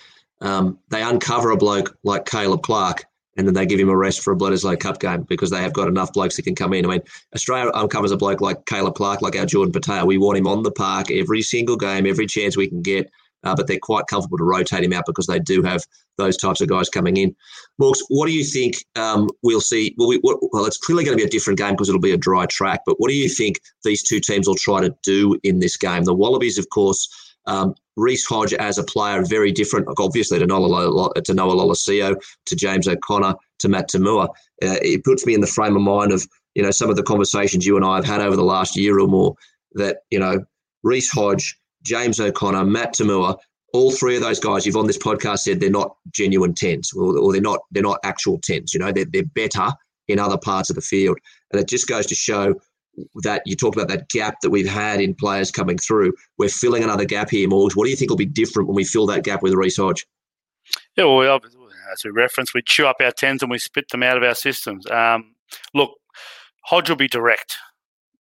Um, they uncover a bloke like Caleb Clarke and then they give him a rest for a Bledisloe Cup game because they have got enough blokes that can come in. I mean, Australia uncovers a bloke like Caleb Clarke, like our Jordan Petaia. We want him on the park every single game, every chance we can get, uh, but they're quite comfortable to rotate him out because they do have those types of guys coming in. Morgs, what do you think um, we'll see? Well, we, what, well, it's clearly going to be a different game because it'll be a dry track, but what do you think these two teams will try to do in this game? The Wallabies, of course, Um, Reece Hodge as a player, very different, obviously, to Noah, to Noah Lolesio, to James O'Connor, to Matt To'omua. Uh, it puts me in the frame of mind of, you know, some of the conversations you and I have had over the last year or more that, you know, Reece Hodge, James O'Connor, Matt To'omua, all three of those guys you've on this podcast said they're not genuine tens or, or they're not they're not actual tens. You know, they're, they're better in other parts of the field. And it just goes to show that you talked about that gap that we've had in players coming through. We're filling another gap here, Morgs. What do you think will be different when we fill that gap with Reece Hodge? Yeah, well, as we referenced, we chew up our tens and we spit them out of our systems. Um, look, Hodge will be direct.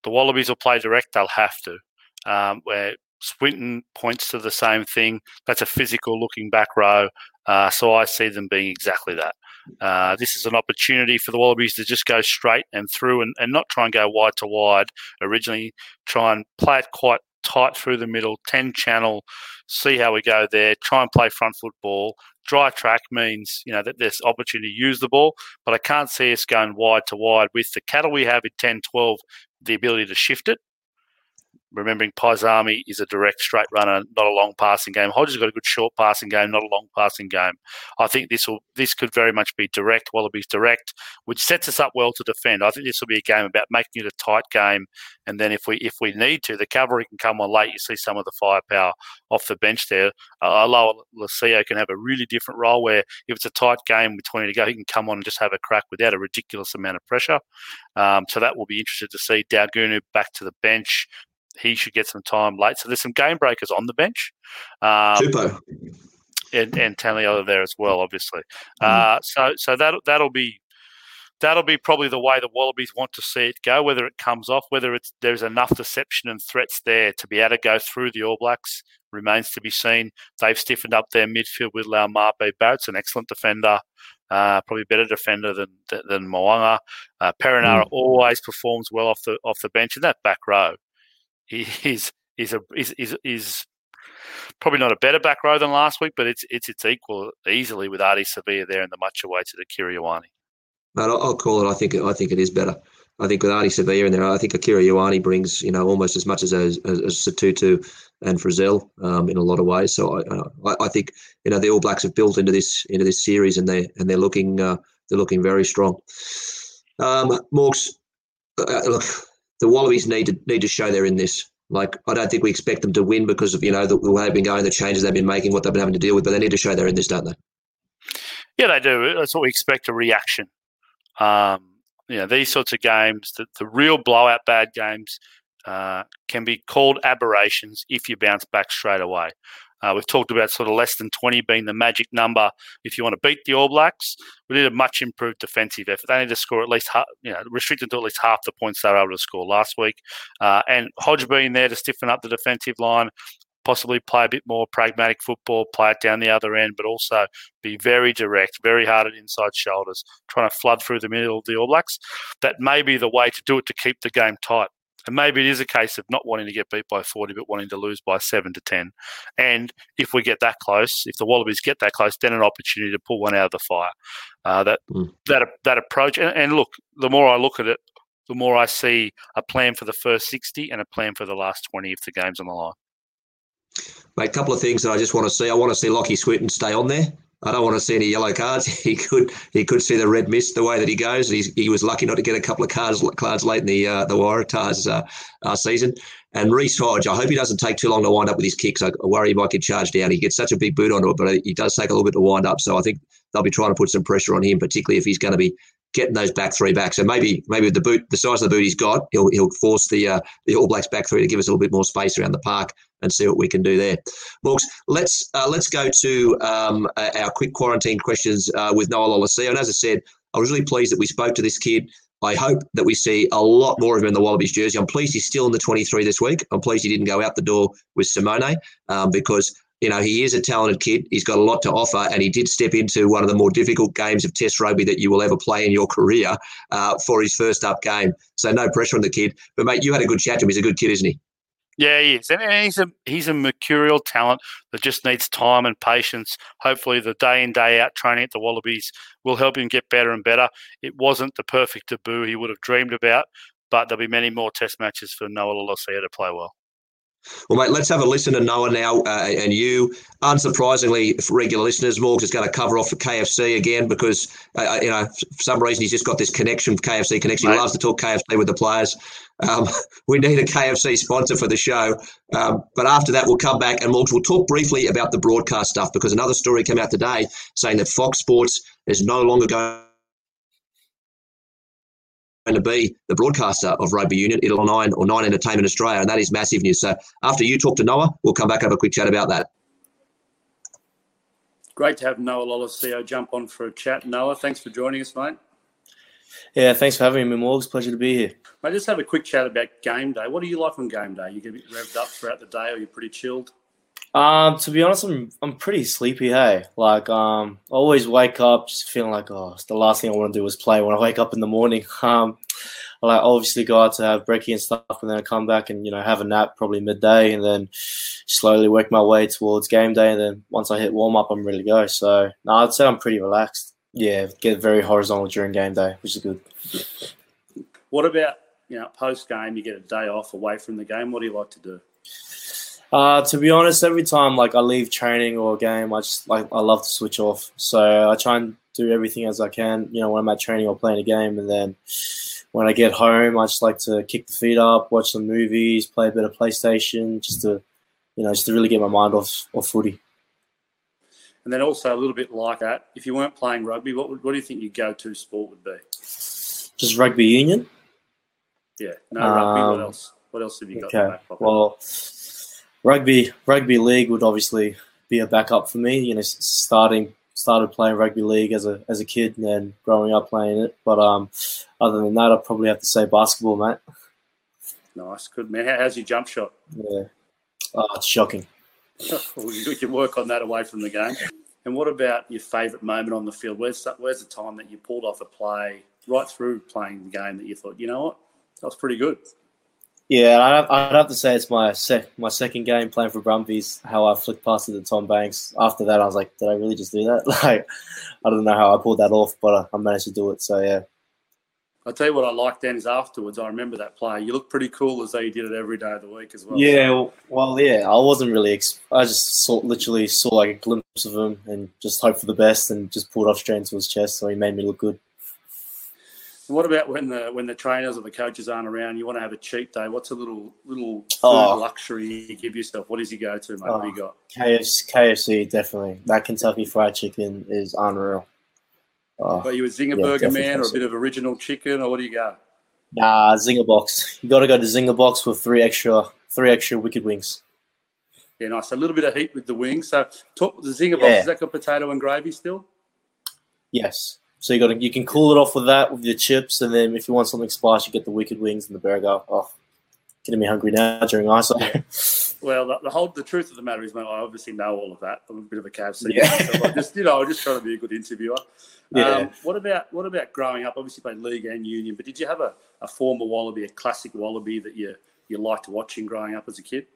The Wallabies will play direct. They'll have to. Um, where Swinton points to the same thing. That's a physical looking back row. Uh, so I see them being exactly that. Uh, this is an opportunity for the Wallabies to just go straight and through and, and not try and go wide to wide originally, try and play it quite tight through the middle, ten channel, see how we go there, try and play front foot ball. Dry track means, you know, that there's opportunity to use the ball, but I can't see us going wide to wide. With the cattle we have at ten twelve, the ability to shift it, remembering Paisami is a direct straight runner, not a long passing game. Hodges has got a good short passing game, not a long passing game. I think this will this could very much be direct, Wallabies direct, which sets us up well to defend. I think this will be a game about making it a tight game, and then if we if we need to, the cavalry can come on late. You see some of the firepower off the bench there. Aloha Lucio can have a really different role where if it's a tight game with twenty to go, he can come on and just have a crack without a ridiculous amount of pressure. Um, so that will be interesting to see. Dalguniu back to the bench. He should get some time late. So there's some game breakers on the bench. Um, Tupo. And, and Taniela there as well, obviously. Uh, mm. So so that, that'll be that'll be probably the way the Wallabies want to see it go, whether it comes off, whether it's there's enough deception and threats there to be able to go through the All Blacks remains to be seen. They've stiffened up their midfield with Laumapi. Barrett's an excellent defender, uh, probably better defender than than, than Mo'unga. Uh, Perinara mm. always performs well off the off the bench, and that back row is is a is is is probably not a better back row than last week, but it's it's it's equal easily with Ardie Savea there and the much awaited Akira Ioane. Mate, I'll call it. I think I think it is better. I think with Ardie Savea in there, I think Akira Ioane brings, you know, almost as much as as, as Satutu and Frizzell um, in a lot of ways. So I, I I think, you know, the All Blacks have built into this into this series, and they and they're looking uh, they're looking very strong. Um, Morgs, uh, look, the Wallabies need to need to show they're in this. Like, I don't think we expect them to win because of, you know, the way they've been going, the changes they've been making, what they've been having to deal with, but they need to show they're in this, don't they? Yeah, they do. That's what we expect, a reaction. Um, you know, these sorts of games, the, the real blowout bad games uh, can be called aberrations if you bounce back straight away. Uh, we've talked about sort of less than twenty being the magic number. If you want to beat the All Blacks, we need a much improved defensive effort. They need to score at least, half, you know, restricted to at least half the points they were able to score last week. Uh, and Hodge being there to stiffen up the defensive line, possibly play a bit more pragmatic football, play it down the other end, but also be very direct, very hard at inside shoulders, trying to flood through the middle of the All Blacks. That may be the way to do it to keep the game tight. And maybe it is a case of not wanting to get beat by forty, but wanting to lose by seven to ten. And if we get that close, if the Wallabies get that close, then an opportunity to pull one out of the fire. Uh, that mm. that that approach. And, and look, the more I look at it, the more I see a plan for the first sixty and a plan for the last twenty if the game's on the line. Mate, a couple of things that I just want to see. I want to see Lachie Swinton stay on there. I don't want to see any yellow cards. He could he could see the red mist the way that he goes. He's, he was lucky not to get a couple of cards, cards late in the uh, the Waratahs uh, uh, season. And Reece Hodge, I hope he doesn't take too long to wind up with his kicks. I worry he might get charged down. He gets such a big boot onto it, but he does take a little bit to wind up. So I think they'll be trying to put some pressure on him, particularly if he's going to be getting those back three back. So maybe maybe with the boot, the size of the boot he's got, he'll he'll force the uh, the All Blacks back three to give us a little bit more space around the park and see what we can do there. Morgs, let's uh, let's go to um, our quick quarantine questions uh, with Noah Lolesio. And as I said, I was really pleased that we spoke to this kid. I hope that we see a lot more of him in the Wallabies jersey. I'm pleased he's still in the twenty-three this week. I'm pleased he didn't go out the door with Simone um, because, you know, he is a talented kid. He's got a lot to offer, and he did step into one of the more difficult games of Test rugby that you will ever play in your career uh, for his first up game. So no pressure on the kid. But, mate, you had a good chat to him. He's a good kid, isn't he? Yeah, he is. And he's a, he's a mercurial talent that just needs time and patience. Hopefully the day in, day out training at the Wallabies will help him get better and better. It wasn't the perfect debut he would have dreamed about, but there'll be many more Test matches for Noah Lolesio to play well. Well, mate, let's have a listen to Noah now uh, and you. Unsurprisingly, for regular listeners, Morgs is going to cover off for K F C again because, uh, you know, for some reason he's just got this connection, K F C connection. Mate. He loves to talk K F C with the players. Um, we need a K F C sponsor for the show. Um, but after that, we'll come back and Morgs, we'll talk briefly about the broadcast stuff because another story came out today saying that Fox Sports is no longer going to be the broadcaster of Rugby Union, It'll nine or nine Entertainment Australia, and that is massive news. So after you talk to Noah, we'll come back and have a quick chat about that. Great to have Noah Lolesio jump on for a chat. Noah, thanks for joining us, mate. Yeah, thanks for having me, Morgs. Pleasure to be here. Mate, just have a quick chat about game day. What do you like on game day? You get a bit revved up throughout the day, or you're pretty chilled? Um, to be honest, I'm I'm pretty sleepy, hey. Like, um, I always wake up just feeling like, oh, the last thing I want to do is play when I wake up in the morning. Um, I like obviously go out to have brekkie and stuff, and then I come back and, you know, have a nap probably midday, and then slowly work my way towards game day. And then once I hit warm up, I'm ready to go. So, no, I'd say I'm pretty relaxed. Yeah, get very horizontal during game day, which is good. What about, you know, post game? You get a day off away from the game. What do you like to do? Uh, to be honest, every time like I leave training or a game, I just like I love to switch off. So I try and do everything as I can. You know, when I'm at training or playing a game, and then when I get home, I just like to kick the feet up, watch some movies, play a bit of PlayStation, just to, you know, just to really get my mind off off footy. And then also a little bit like that, if you weren't playing rugby, what would, what do you think your go-to sport would be? Just rugby union. Yeah, no rugby. Um, what else? What else have you got? Okay. In the back pocket? Well. Rugby, rugby league would obviously be a backup for me. You know, starting started playing rugby league as a as a kid and then growing up playing it. But um, other than that, I'd probably have to say basketball, mate. Nice. Good, man. How, how's your jump shot? Yeah. Oh, it's shocking. Well, you can work on that away from the game. And what about your favourite moment on the field? Where's that, where's the time that you pulled off a play right through playing the game that you thought, you know what, that was pretty good? Yeah, I'd, I'd have to say it's my sec, my second game playing for Brumbies, how I flicked past it to Tom Banks. After that, I was like, did I really just do that? Like, I don't know how I pulled that off, but I, I managed to do it, so yeah. I'll tell you what I liked then is afterwards, I remember that play. You looked pretty cool as though you did it every day of the week as well. Yeah, well, well yeah, I wasn't really exp- – I just saw, literally saw like a glimpse of him and just hoped for the best and just pulled off straight into his chest, so he made me look good. And what about when the when the trainers or the coaches aren't around, you want to have a cheat day? What's a little little oh. luxury you give yourself? What does you go to, mate? Oh, what do you got? K F C, K F C, definitely. That Kentucky Fried Chicken is unreal. Oh, are you a Zinger yeah, Burger man or a bit of original chicken or what do you got? Nah, Zinger Box. You got to go to Zinger Box with three extra three extra wicked wings. Yeah, nice. A little bit of heat with the wings. So talk, the Zinger yeah. Box, has that got potato and gravy still? Yes. So you got to, you can cool it off with that, with your chips, and then if you want something spicy, you get the wicked wings and the burger. Oh, getting me hungry now during ice. Well, the, the whole the truth of the matter is, mate, I obviously know all of that. I'm a bit of a K F C yeah. guy, so I just, you know, I'm just trying to be a good interviewer. Yeah. Um, what about what about growing up? Obviously, played league and union, but did you have a, a former Wallaby, a classic Wallaby that you you liked watching growing up as a kid?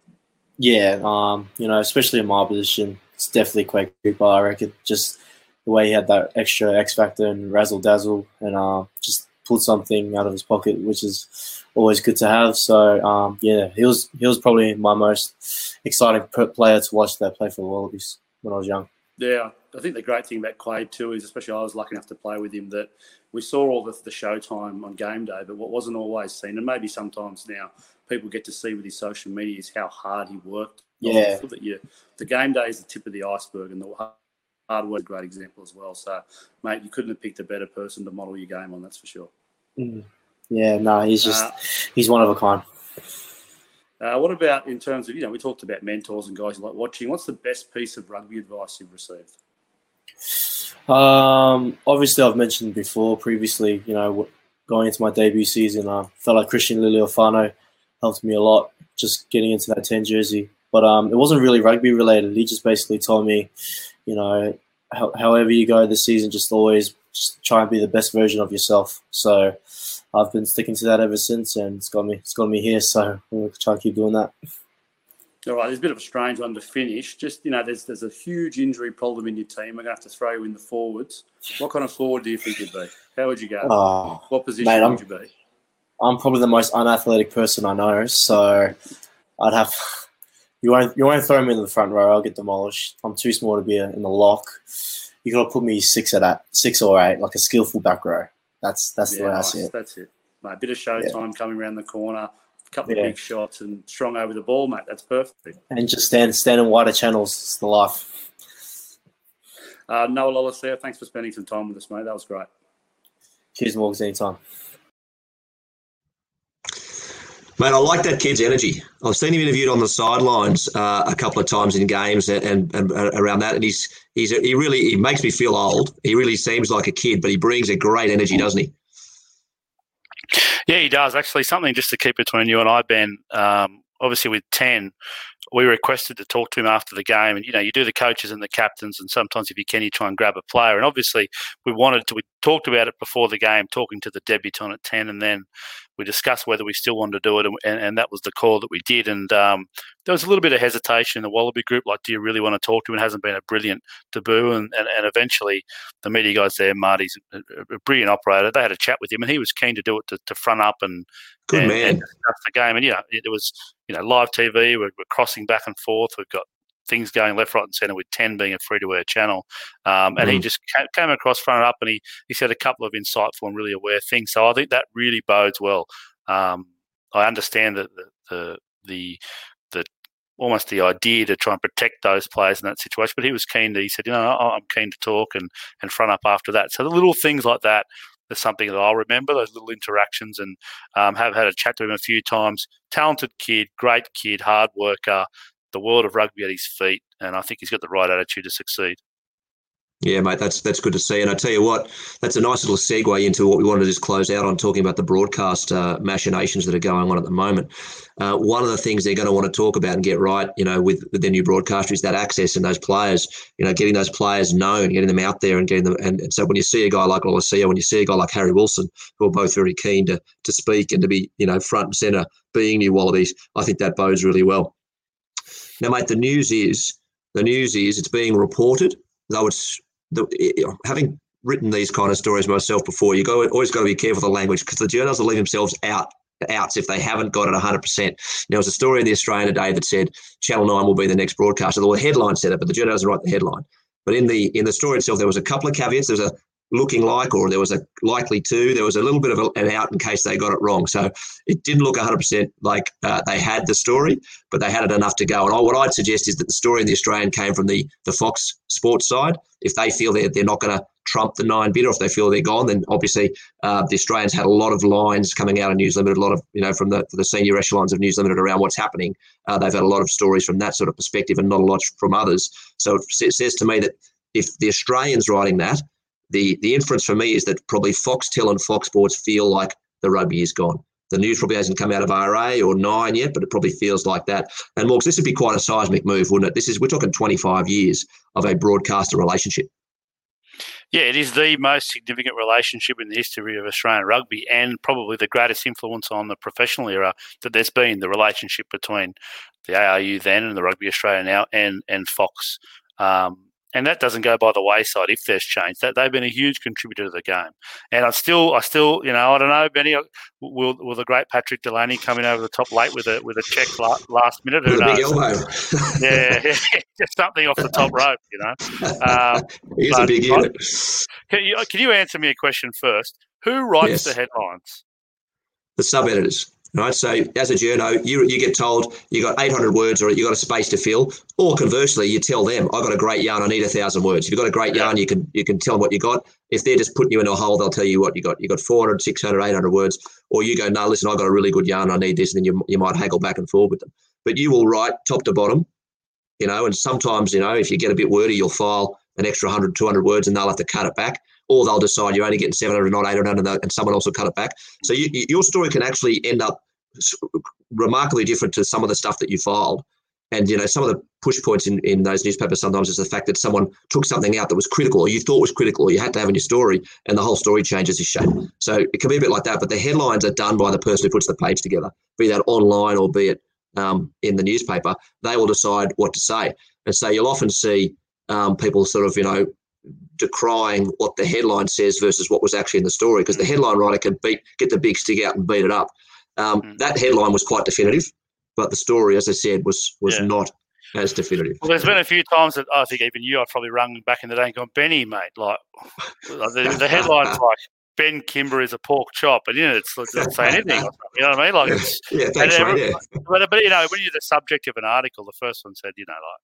Yeah, um, you know, especially in my position, it's definitely Quade Cooper. I reckon just the way he had that extra X factor and razzle dazzle, and uh, just pulled something out of his pocket, which is always good to have. So um, yeah, he was he was probably my most exciting player to watch that play for the Wallabies when I was young. Yeah, I think the great thing about Quade too is, especially I was lucky enough to play with him, that we saw all the, the showtime on game day, but what wasn't always seen, and maybe sometimes now people get to see with his social media, is how hard he worked. Yeah, that you, the game day is the tip of the iceberg, and the hard work is a great example as well. So, mate, you couldn't have picked a better person to model your game on, that's for sure. Mm. Yeah, no, he's just uh, he's one of a kind. Uh, what about in terms of, you know, we talked about mentors and guys you like watching. What's the best piece of rugby advice you've received? Um, obviously, I've mentioned before previously, you know, going into my debut season, uh, fellow Christian Lealiifano helped me a lot just getting into that ten jersey. But um, it wasn't really rugby related. He just basically told me, you know, ho- however you go this season, just always just try and be the best version of yourself. So I've been sticking to that ever since, and it's got me it's got me here, so I'm going to try and keep doing that. All right, there's a bit of a strange one to finish. Just, you know, there's there's a huge injury problem in your team. We're going to have to throw you in the forwards. What kind of forward do you think you'd be? How would you go? Oh, what position mate, would you be? I'm probably the most unathletic person I know, so I'd have – you won't you won't throw me in the front row. I'll get demolished. I'm too small to be in the lock. You've got to put me six at that, six or eight, like a skillful back row. That's that's yeah, the way nice. I see it. That's it. Mate, a bit of showtime yeah. coming around the corner, a couple yeah. of big shots and strong over the ball, mate. That's perfect. And just stand, stand in wider channels. It's the life. Uh, Noah Lolesio, thanks for spending some time with us, mate. That was great. Cheers, Morgs, anytime. Mate, I like that kid's energy. I've seen him interviewed on the sidelines uh, a couple of times in games and, and, and around that, and he's he's he really he makes me feel old. He really seems like a kid, but he brings a great energy, doesn't he? Yeah, he does. Actually, something just to keep between you and I, Ben, um, obviously with ten, we requested to talk to him after the game. And, you know, you do the coaches and the captains, and sometimes if you can, you try and grab a player. And obviously we wanted to – we talked about it before the game, talking to the debutant at ten, and then we discussed whether we still wanted to do it, and, and, and that was the call that we did. And um, there was a little bit of hesitation in the Wallaby group, like, do you really want to talk to him? It hasn't been a brilliant debut. And, and, and eventually the media guys there, Marty's a, a brilliant operator. They had a chat with him, and he was keen to do it to, to front up and, Good and, man. and discuss the game. And, you know, it, it was, you know, live T V. We're, we're crossing back and forth. We've got things going left, right and centre with ten being a free-to-air channel. Um, and mm. he just came across front up, and he, he said a couple of insightful and really aware things. So I think that really bodes well. Um, I understand that the, the the the almost the idea to try and protect those players in that situation, but he was keen to – he said, you know, I'm keen to talk and, and front up after that. So the little things like that, that's something that I'll remember, those little interactions, and um, have had a chat to him a few times. Talented kid, great kid, hard worker, the world of rugby at his feet, and I think he's got the right attitude to succeed. Yeah, mate, that's that's good to see. And I tell you what, that's a nice little segue into what we wanted to just close out on, talking about the broadcast uh, machinations that are going on at the moment. Uh, one of the things they're going to want to talk about and get right, you know, with, with their new broadcaster is that access and those players, you know, getting those players known, getting them out there and getting them. And, and so when you see a guy like Lolesio, when you see a guy like Harry Wilson, who are both very keen to to speak and to be, you know, front and centre, being new Wallabies, I think that bodes really well. Now, mate, the news is, the news is it's being reported, though it's, The, having written these kind of stories myself before, you go always got to be careful of the language, because the journalists will leave themselves out outs if they haven't got it one hundred percent. There was a story in The Australian today that said Channel nine will be the next broadcaster. The headline said it, but the journalist doesn't write the headline. But in the in the story itself, there was a couple of caveats. There was a looking like, or there was a likely to, there was a little bit of an out in case they got it wrong. So it didn't look one hundred percent like uh, they had the story, but they had it enough to go. And I, what I'd suggest is that the story in The Australian came from the the Fox Sports side. If they feel they're, they're not going to trump the nine bid, or if they feel they're gone, then obviously uh, the Australians had a lot of lines coming out of News Limited, a lot of, you know, from the, the senior echelons of News Limited around what's happening. Uh, they've had a lot of stories from that sort of perspective and not a lot from others. So it says to me that if the Australians writing that, The the inference for me is that probably Foxtel and Fox Sports feel like the rugby is gone. The news probably hasn't come out of R A or Nine yet, but it probably feels like that. And Morgs, this would be quite a seismic move, wouldn't it? This is, we're talking twenty-five years of a broadcaster relationship. Yeah, it is the most significant relationship in the history of Australian rugby, and probably the greatest influence on the professional era that there's been, the relationship between the A R U then and the Rugby Australia now and, and Fox. Um, And that doesn't go by the wayside if there's change. That they've been a huge contributor to the game. And I still, I still, you know, I don't know, Benny. Will will the great Patrick Delaney come in over the top late with a with a check last minute? Who knows? Big elbow. Yeah, just something off the top rope, you know. Um, He's a big unit. Can you, can you answer me a question first? Who writes yes. the headlines? The sub editors. Right, so as a journo, you you get told you got eight hundred words or you got a space to fill, or conversely, you tell them I got a great yarn, I need a thousand words. If you've got a great yarn, you can you can tell them what you got. If they're just putting you in a hole, they'll tell you what you got. You got four hundred, six hundred, eight hundred words, or you go, no, listen, I got a really good yarn, I need this, and then you you might haggle back and forth with them. But you will write top to bottom, you know, and sometimes, you know, if you get a bit wordy, you'll file an extra one hundred, two hundred words, and they'll have to cut it back. Or they'll decide you're only getting seven hundred, not eight hundred, and someone else will cut it back. So you, you, your story can actually end up remarkably different to some of the stuff that you filed. And, you know, some of the push points in, in those newspapers sometimes is the fact that someone took something out that was critical, or you thought was critical, or you had to have in your story, and the whole story changes its shape. So it can be a bit like that, but the headlines are done by the person who puts the page together, be that online or be it um, in the newspaper. They will decide what to say. And so you'll often see um, people sort of, you know, decrying what the headline says versus what was actually in the story, because the headline writer can beat get the big stick out and beat it up. Um, mm. That headline was quite definitive, but the story, as I said, was was yeah. not as definitive. Well, there's been a few times that I think even you, I probably rung back in the day and gone, Benny, mate, like the, the headline's like Ben Kimber is a pork chop, and you know, it's not saying anything. You know what I mean? Like, it's, yeah, thanks, and, right, yeah. But, but you know, when you're the subject of an article, the first one said, you know, like,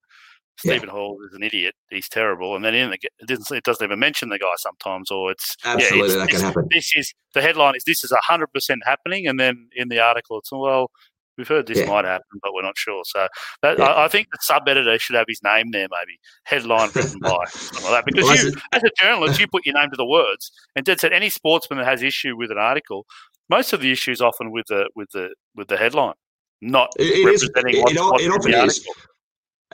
Stephen yeah. Hall is an idiot. He's terrible, and then in the, it doesn't it doesn't even mention the guy sometimes. Or it's absolutely yeah, it's, that can this, happen. This is the headline is this is a hundred percent happening, and then in the article it's well we've heard this yeah. might happen, but we're not sure. So that, yeah. I, I think the sub editor should have his name there, maybe headline written by something like that. Because well, you, as a journalist, you put your name to the words. And Dad said any sportsman that has issue with an article, most of the issues often with the with the with the headline, not it, representing it, is, it, it, it often the is.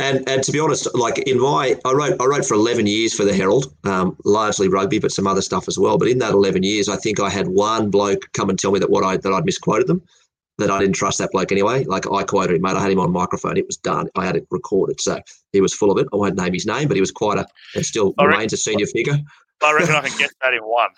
And and to be honest, like in my, I wrote I wrote for eleven years for the Herald, um, largely rugby, but some other stuff as well. But in that eleven years, I think I had one bloke come and tell me that what I that I'd misquoted them, that I didn't trust that bloke anyway. Like I quoted him, mate. I had him on microphone. It was done. I had it recorded, so he was full of it. I won't name his name, but he was quite a and still I remains reckon, a senior figure. I reckon I can guess that in one.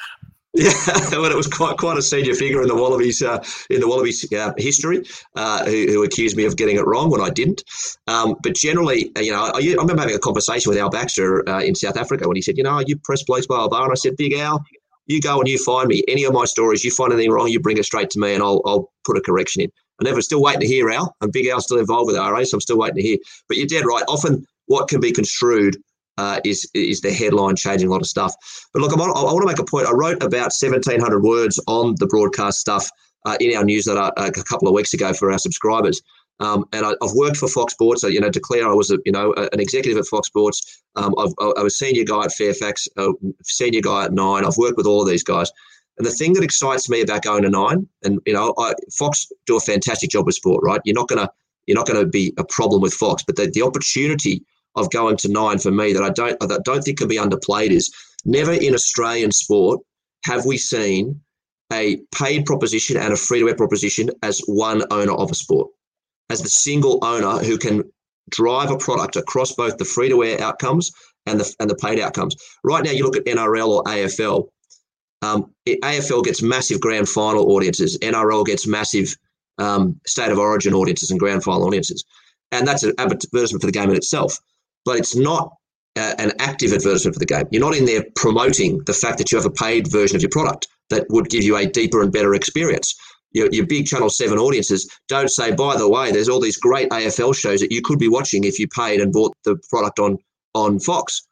Yeah, but it was quite quite a senior figure in the Wallabies uh, in the Wallabies uh, history uh, who, who accused me of getting it wrong when I didn't. Um, but generally, you know, I, I remember having a conversation with Al Baxter uh, in South Africa when he said, you know, you press blokes by Al Bar, and I said, Big Al, you go and you find me any of my stories. You find anything wrong, you bring it straight to me, and I'll I'll put a correction in. I'm never still waiting to hear Al, and Big Al's still involved with R A, so I'm still waiting to hear. But you're dead right. Often, what can be construed. Uh, is is the headline changing a lot of stuff. But look, I'm on, I want to make a point. I wrote about seventeen hundred words on the broadcast stuff uh, in our newsletter a, a couple of weeks ago for our subscribers. Um, and I, I've worked for Fox Sports. I, you know, declare I was, a, you know, a, an executive at Fox Sports. Um, I've, I was senior guy at Fairfax, uh, senior guy at Nine. I've worked with all of these guys. And the thing that excites me about going to Nine, and you know, I, Fox do a fantastic job with sport, right? You're not gonna, you're not gonna be a problem with Fox, but the, the opportunity of going to Nine for me that I don't, that I don't think can be underplayed is never in Australian sport have we seen a paid proposition and a free-to-air proposition as one owner of a sport, as the single owner who can drive a product across both the free-to-air outcomes and the and the paid outcomes. Right now, you look at N R L or A F L. Um, it, A F L gets massive grand final audiences. N R L gets massive um, state of origin audiences and grand final audiences. And that's an advertisement for the game in itself. But it's not a, an active advertisement for the game. You're not in there promoting the fact that you have a paid version of your product that would give you a deeper and better experience. Your, your big Channel seven audiences don't say, by the way, there's all these great A F L shows that you could be watching if you paid and bought the product on, on Fox.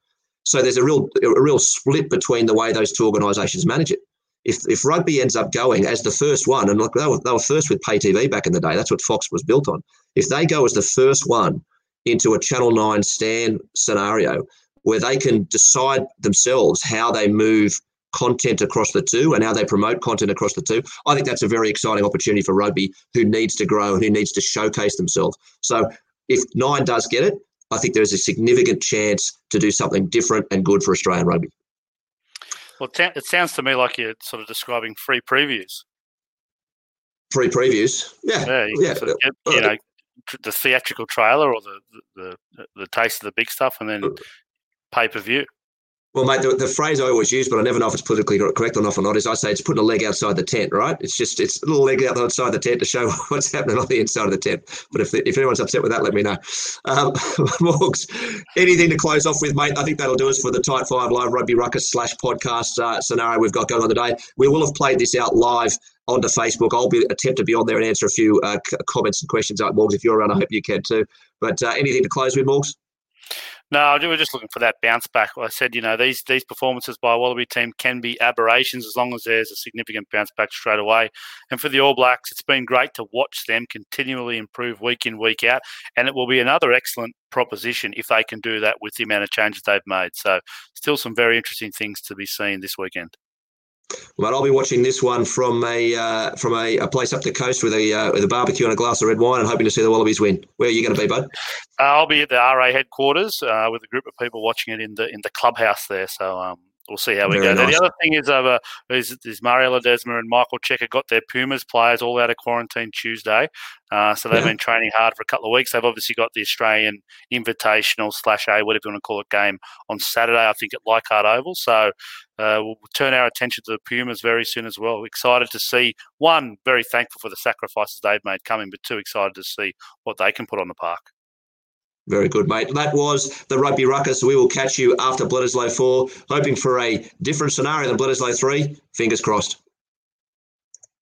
So there's a real a real split between the way those two organisations manage it. If if rugby ends up going as the first one, and look, they were, they were first with pay T V back in the day. That's what Fox was built on. If they go as the first one into a Channel nine stand scenario where they can decide themselves how they move content across the two and how they promote content across the two, I think that's a very exciting opportunity for rugby, who needs to grow and who needs to showcase themselves. So if Nine does get it, I think there's a significant chance to do something different and good for Australian rugby. Well, it sounds to me like you're sort of describing free previews. Free previews? Yeah. Yeah, you, yeah. Sort of get, you know, the theatrical trailer or the, the, the, the taste of the big stuff and then pay-per-view. Well, mate, the, the phrase I always use, but I never know if it's politically correct or not, is I say it's putting a leg outside the tent, right? It's just it's a little leg outside the tent to show what's happening on the inside of the tent. But if the, if anyone's upset with that, let me know. Um, Morgs, anything to close off with, mate? I think that'll do us for the Tight Five Live Rugby Ruckus slash podcast uh, scenario we've got going on today. We will have played this out live onto Facebook. I'll be attempt to be on there and answer a few uh, comments and questions. Out, Morgs, if you're around, I hope you can too. But uh, anything to close with, Morgs? No, we were just looking for that bounce back. I said, you know, these these performances by a Wallaby team can be aberrations as long as there's a significant bounce back straight away. And for the All Blacks, it's been great to watch them continually improve week in, week out. And it will be another excellent proposition if they can do that with the amount of changes they've made. So still some very interesting things to be seen this weekend. Well, I'll be watching this one from a uh, from a, a place up the coast with a uh, with a barbecue and a glass of red wine, and hoping to see the Wallabies win. Where are you going to be, bud? Uh, I'll be at the R A headquarters uh, with a group of people watching it in the in the clubhouse there. So um, we'll see how we Very go. Nice. The other thing is, uh, is, is Mario Ledesma and Michael Checker got their Pumas players all out of quarantine Tuesday, uh, so they've yeah. been training hard for a couple of weeks. They've obviously got the Australian Invitational slash A, whatever you want to call it, game on Saturday, I think, at Leichhardt Oval. So. Uh, we'll turn our attention to the Pumas very soon as well. Excited to see, one, very thankful for the sacrifices they've made coming, but two, excited to see what they can put on the park. Very good, mate. That was the Rugby Ruckus. We will catch you after Bledisloe four, hoping for a different scenario than Bledisloe three. Fingers crossed.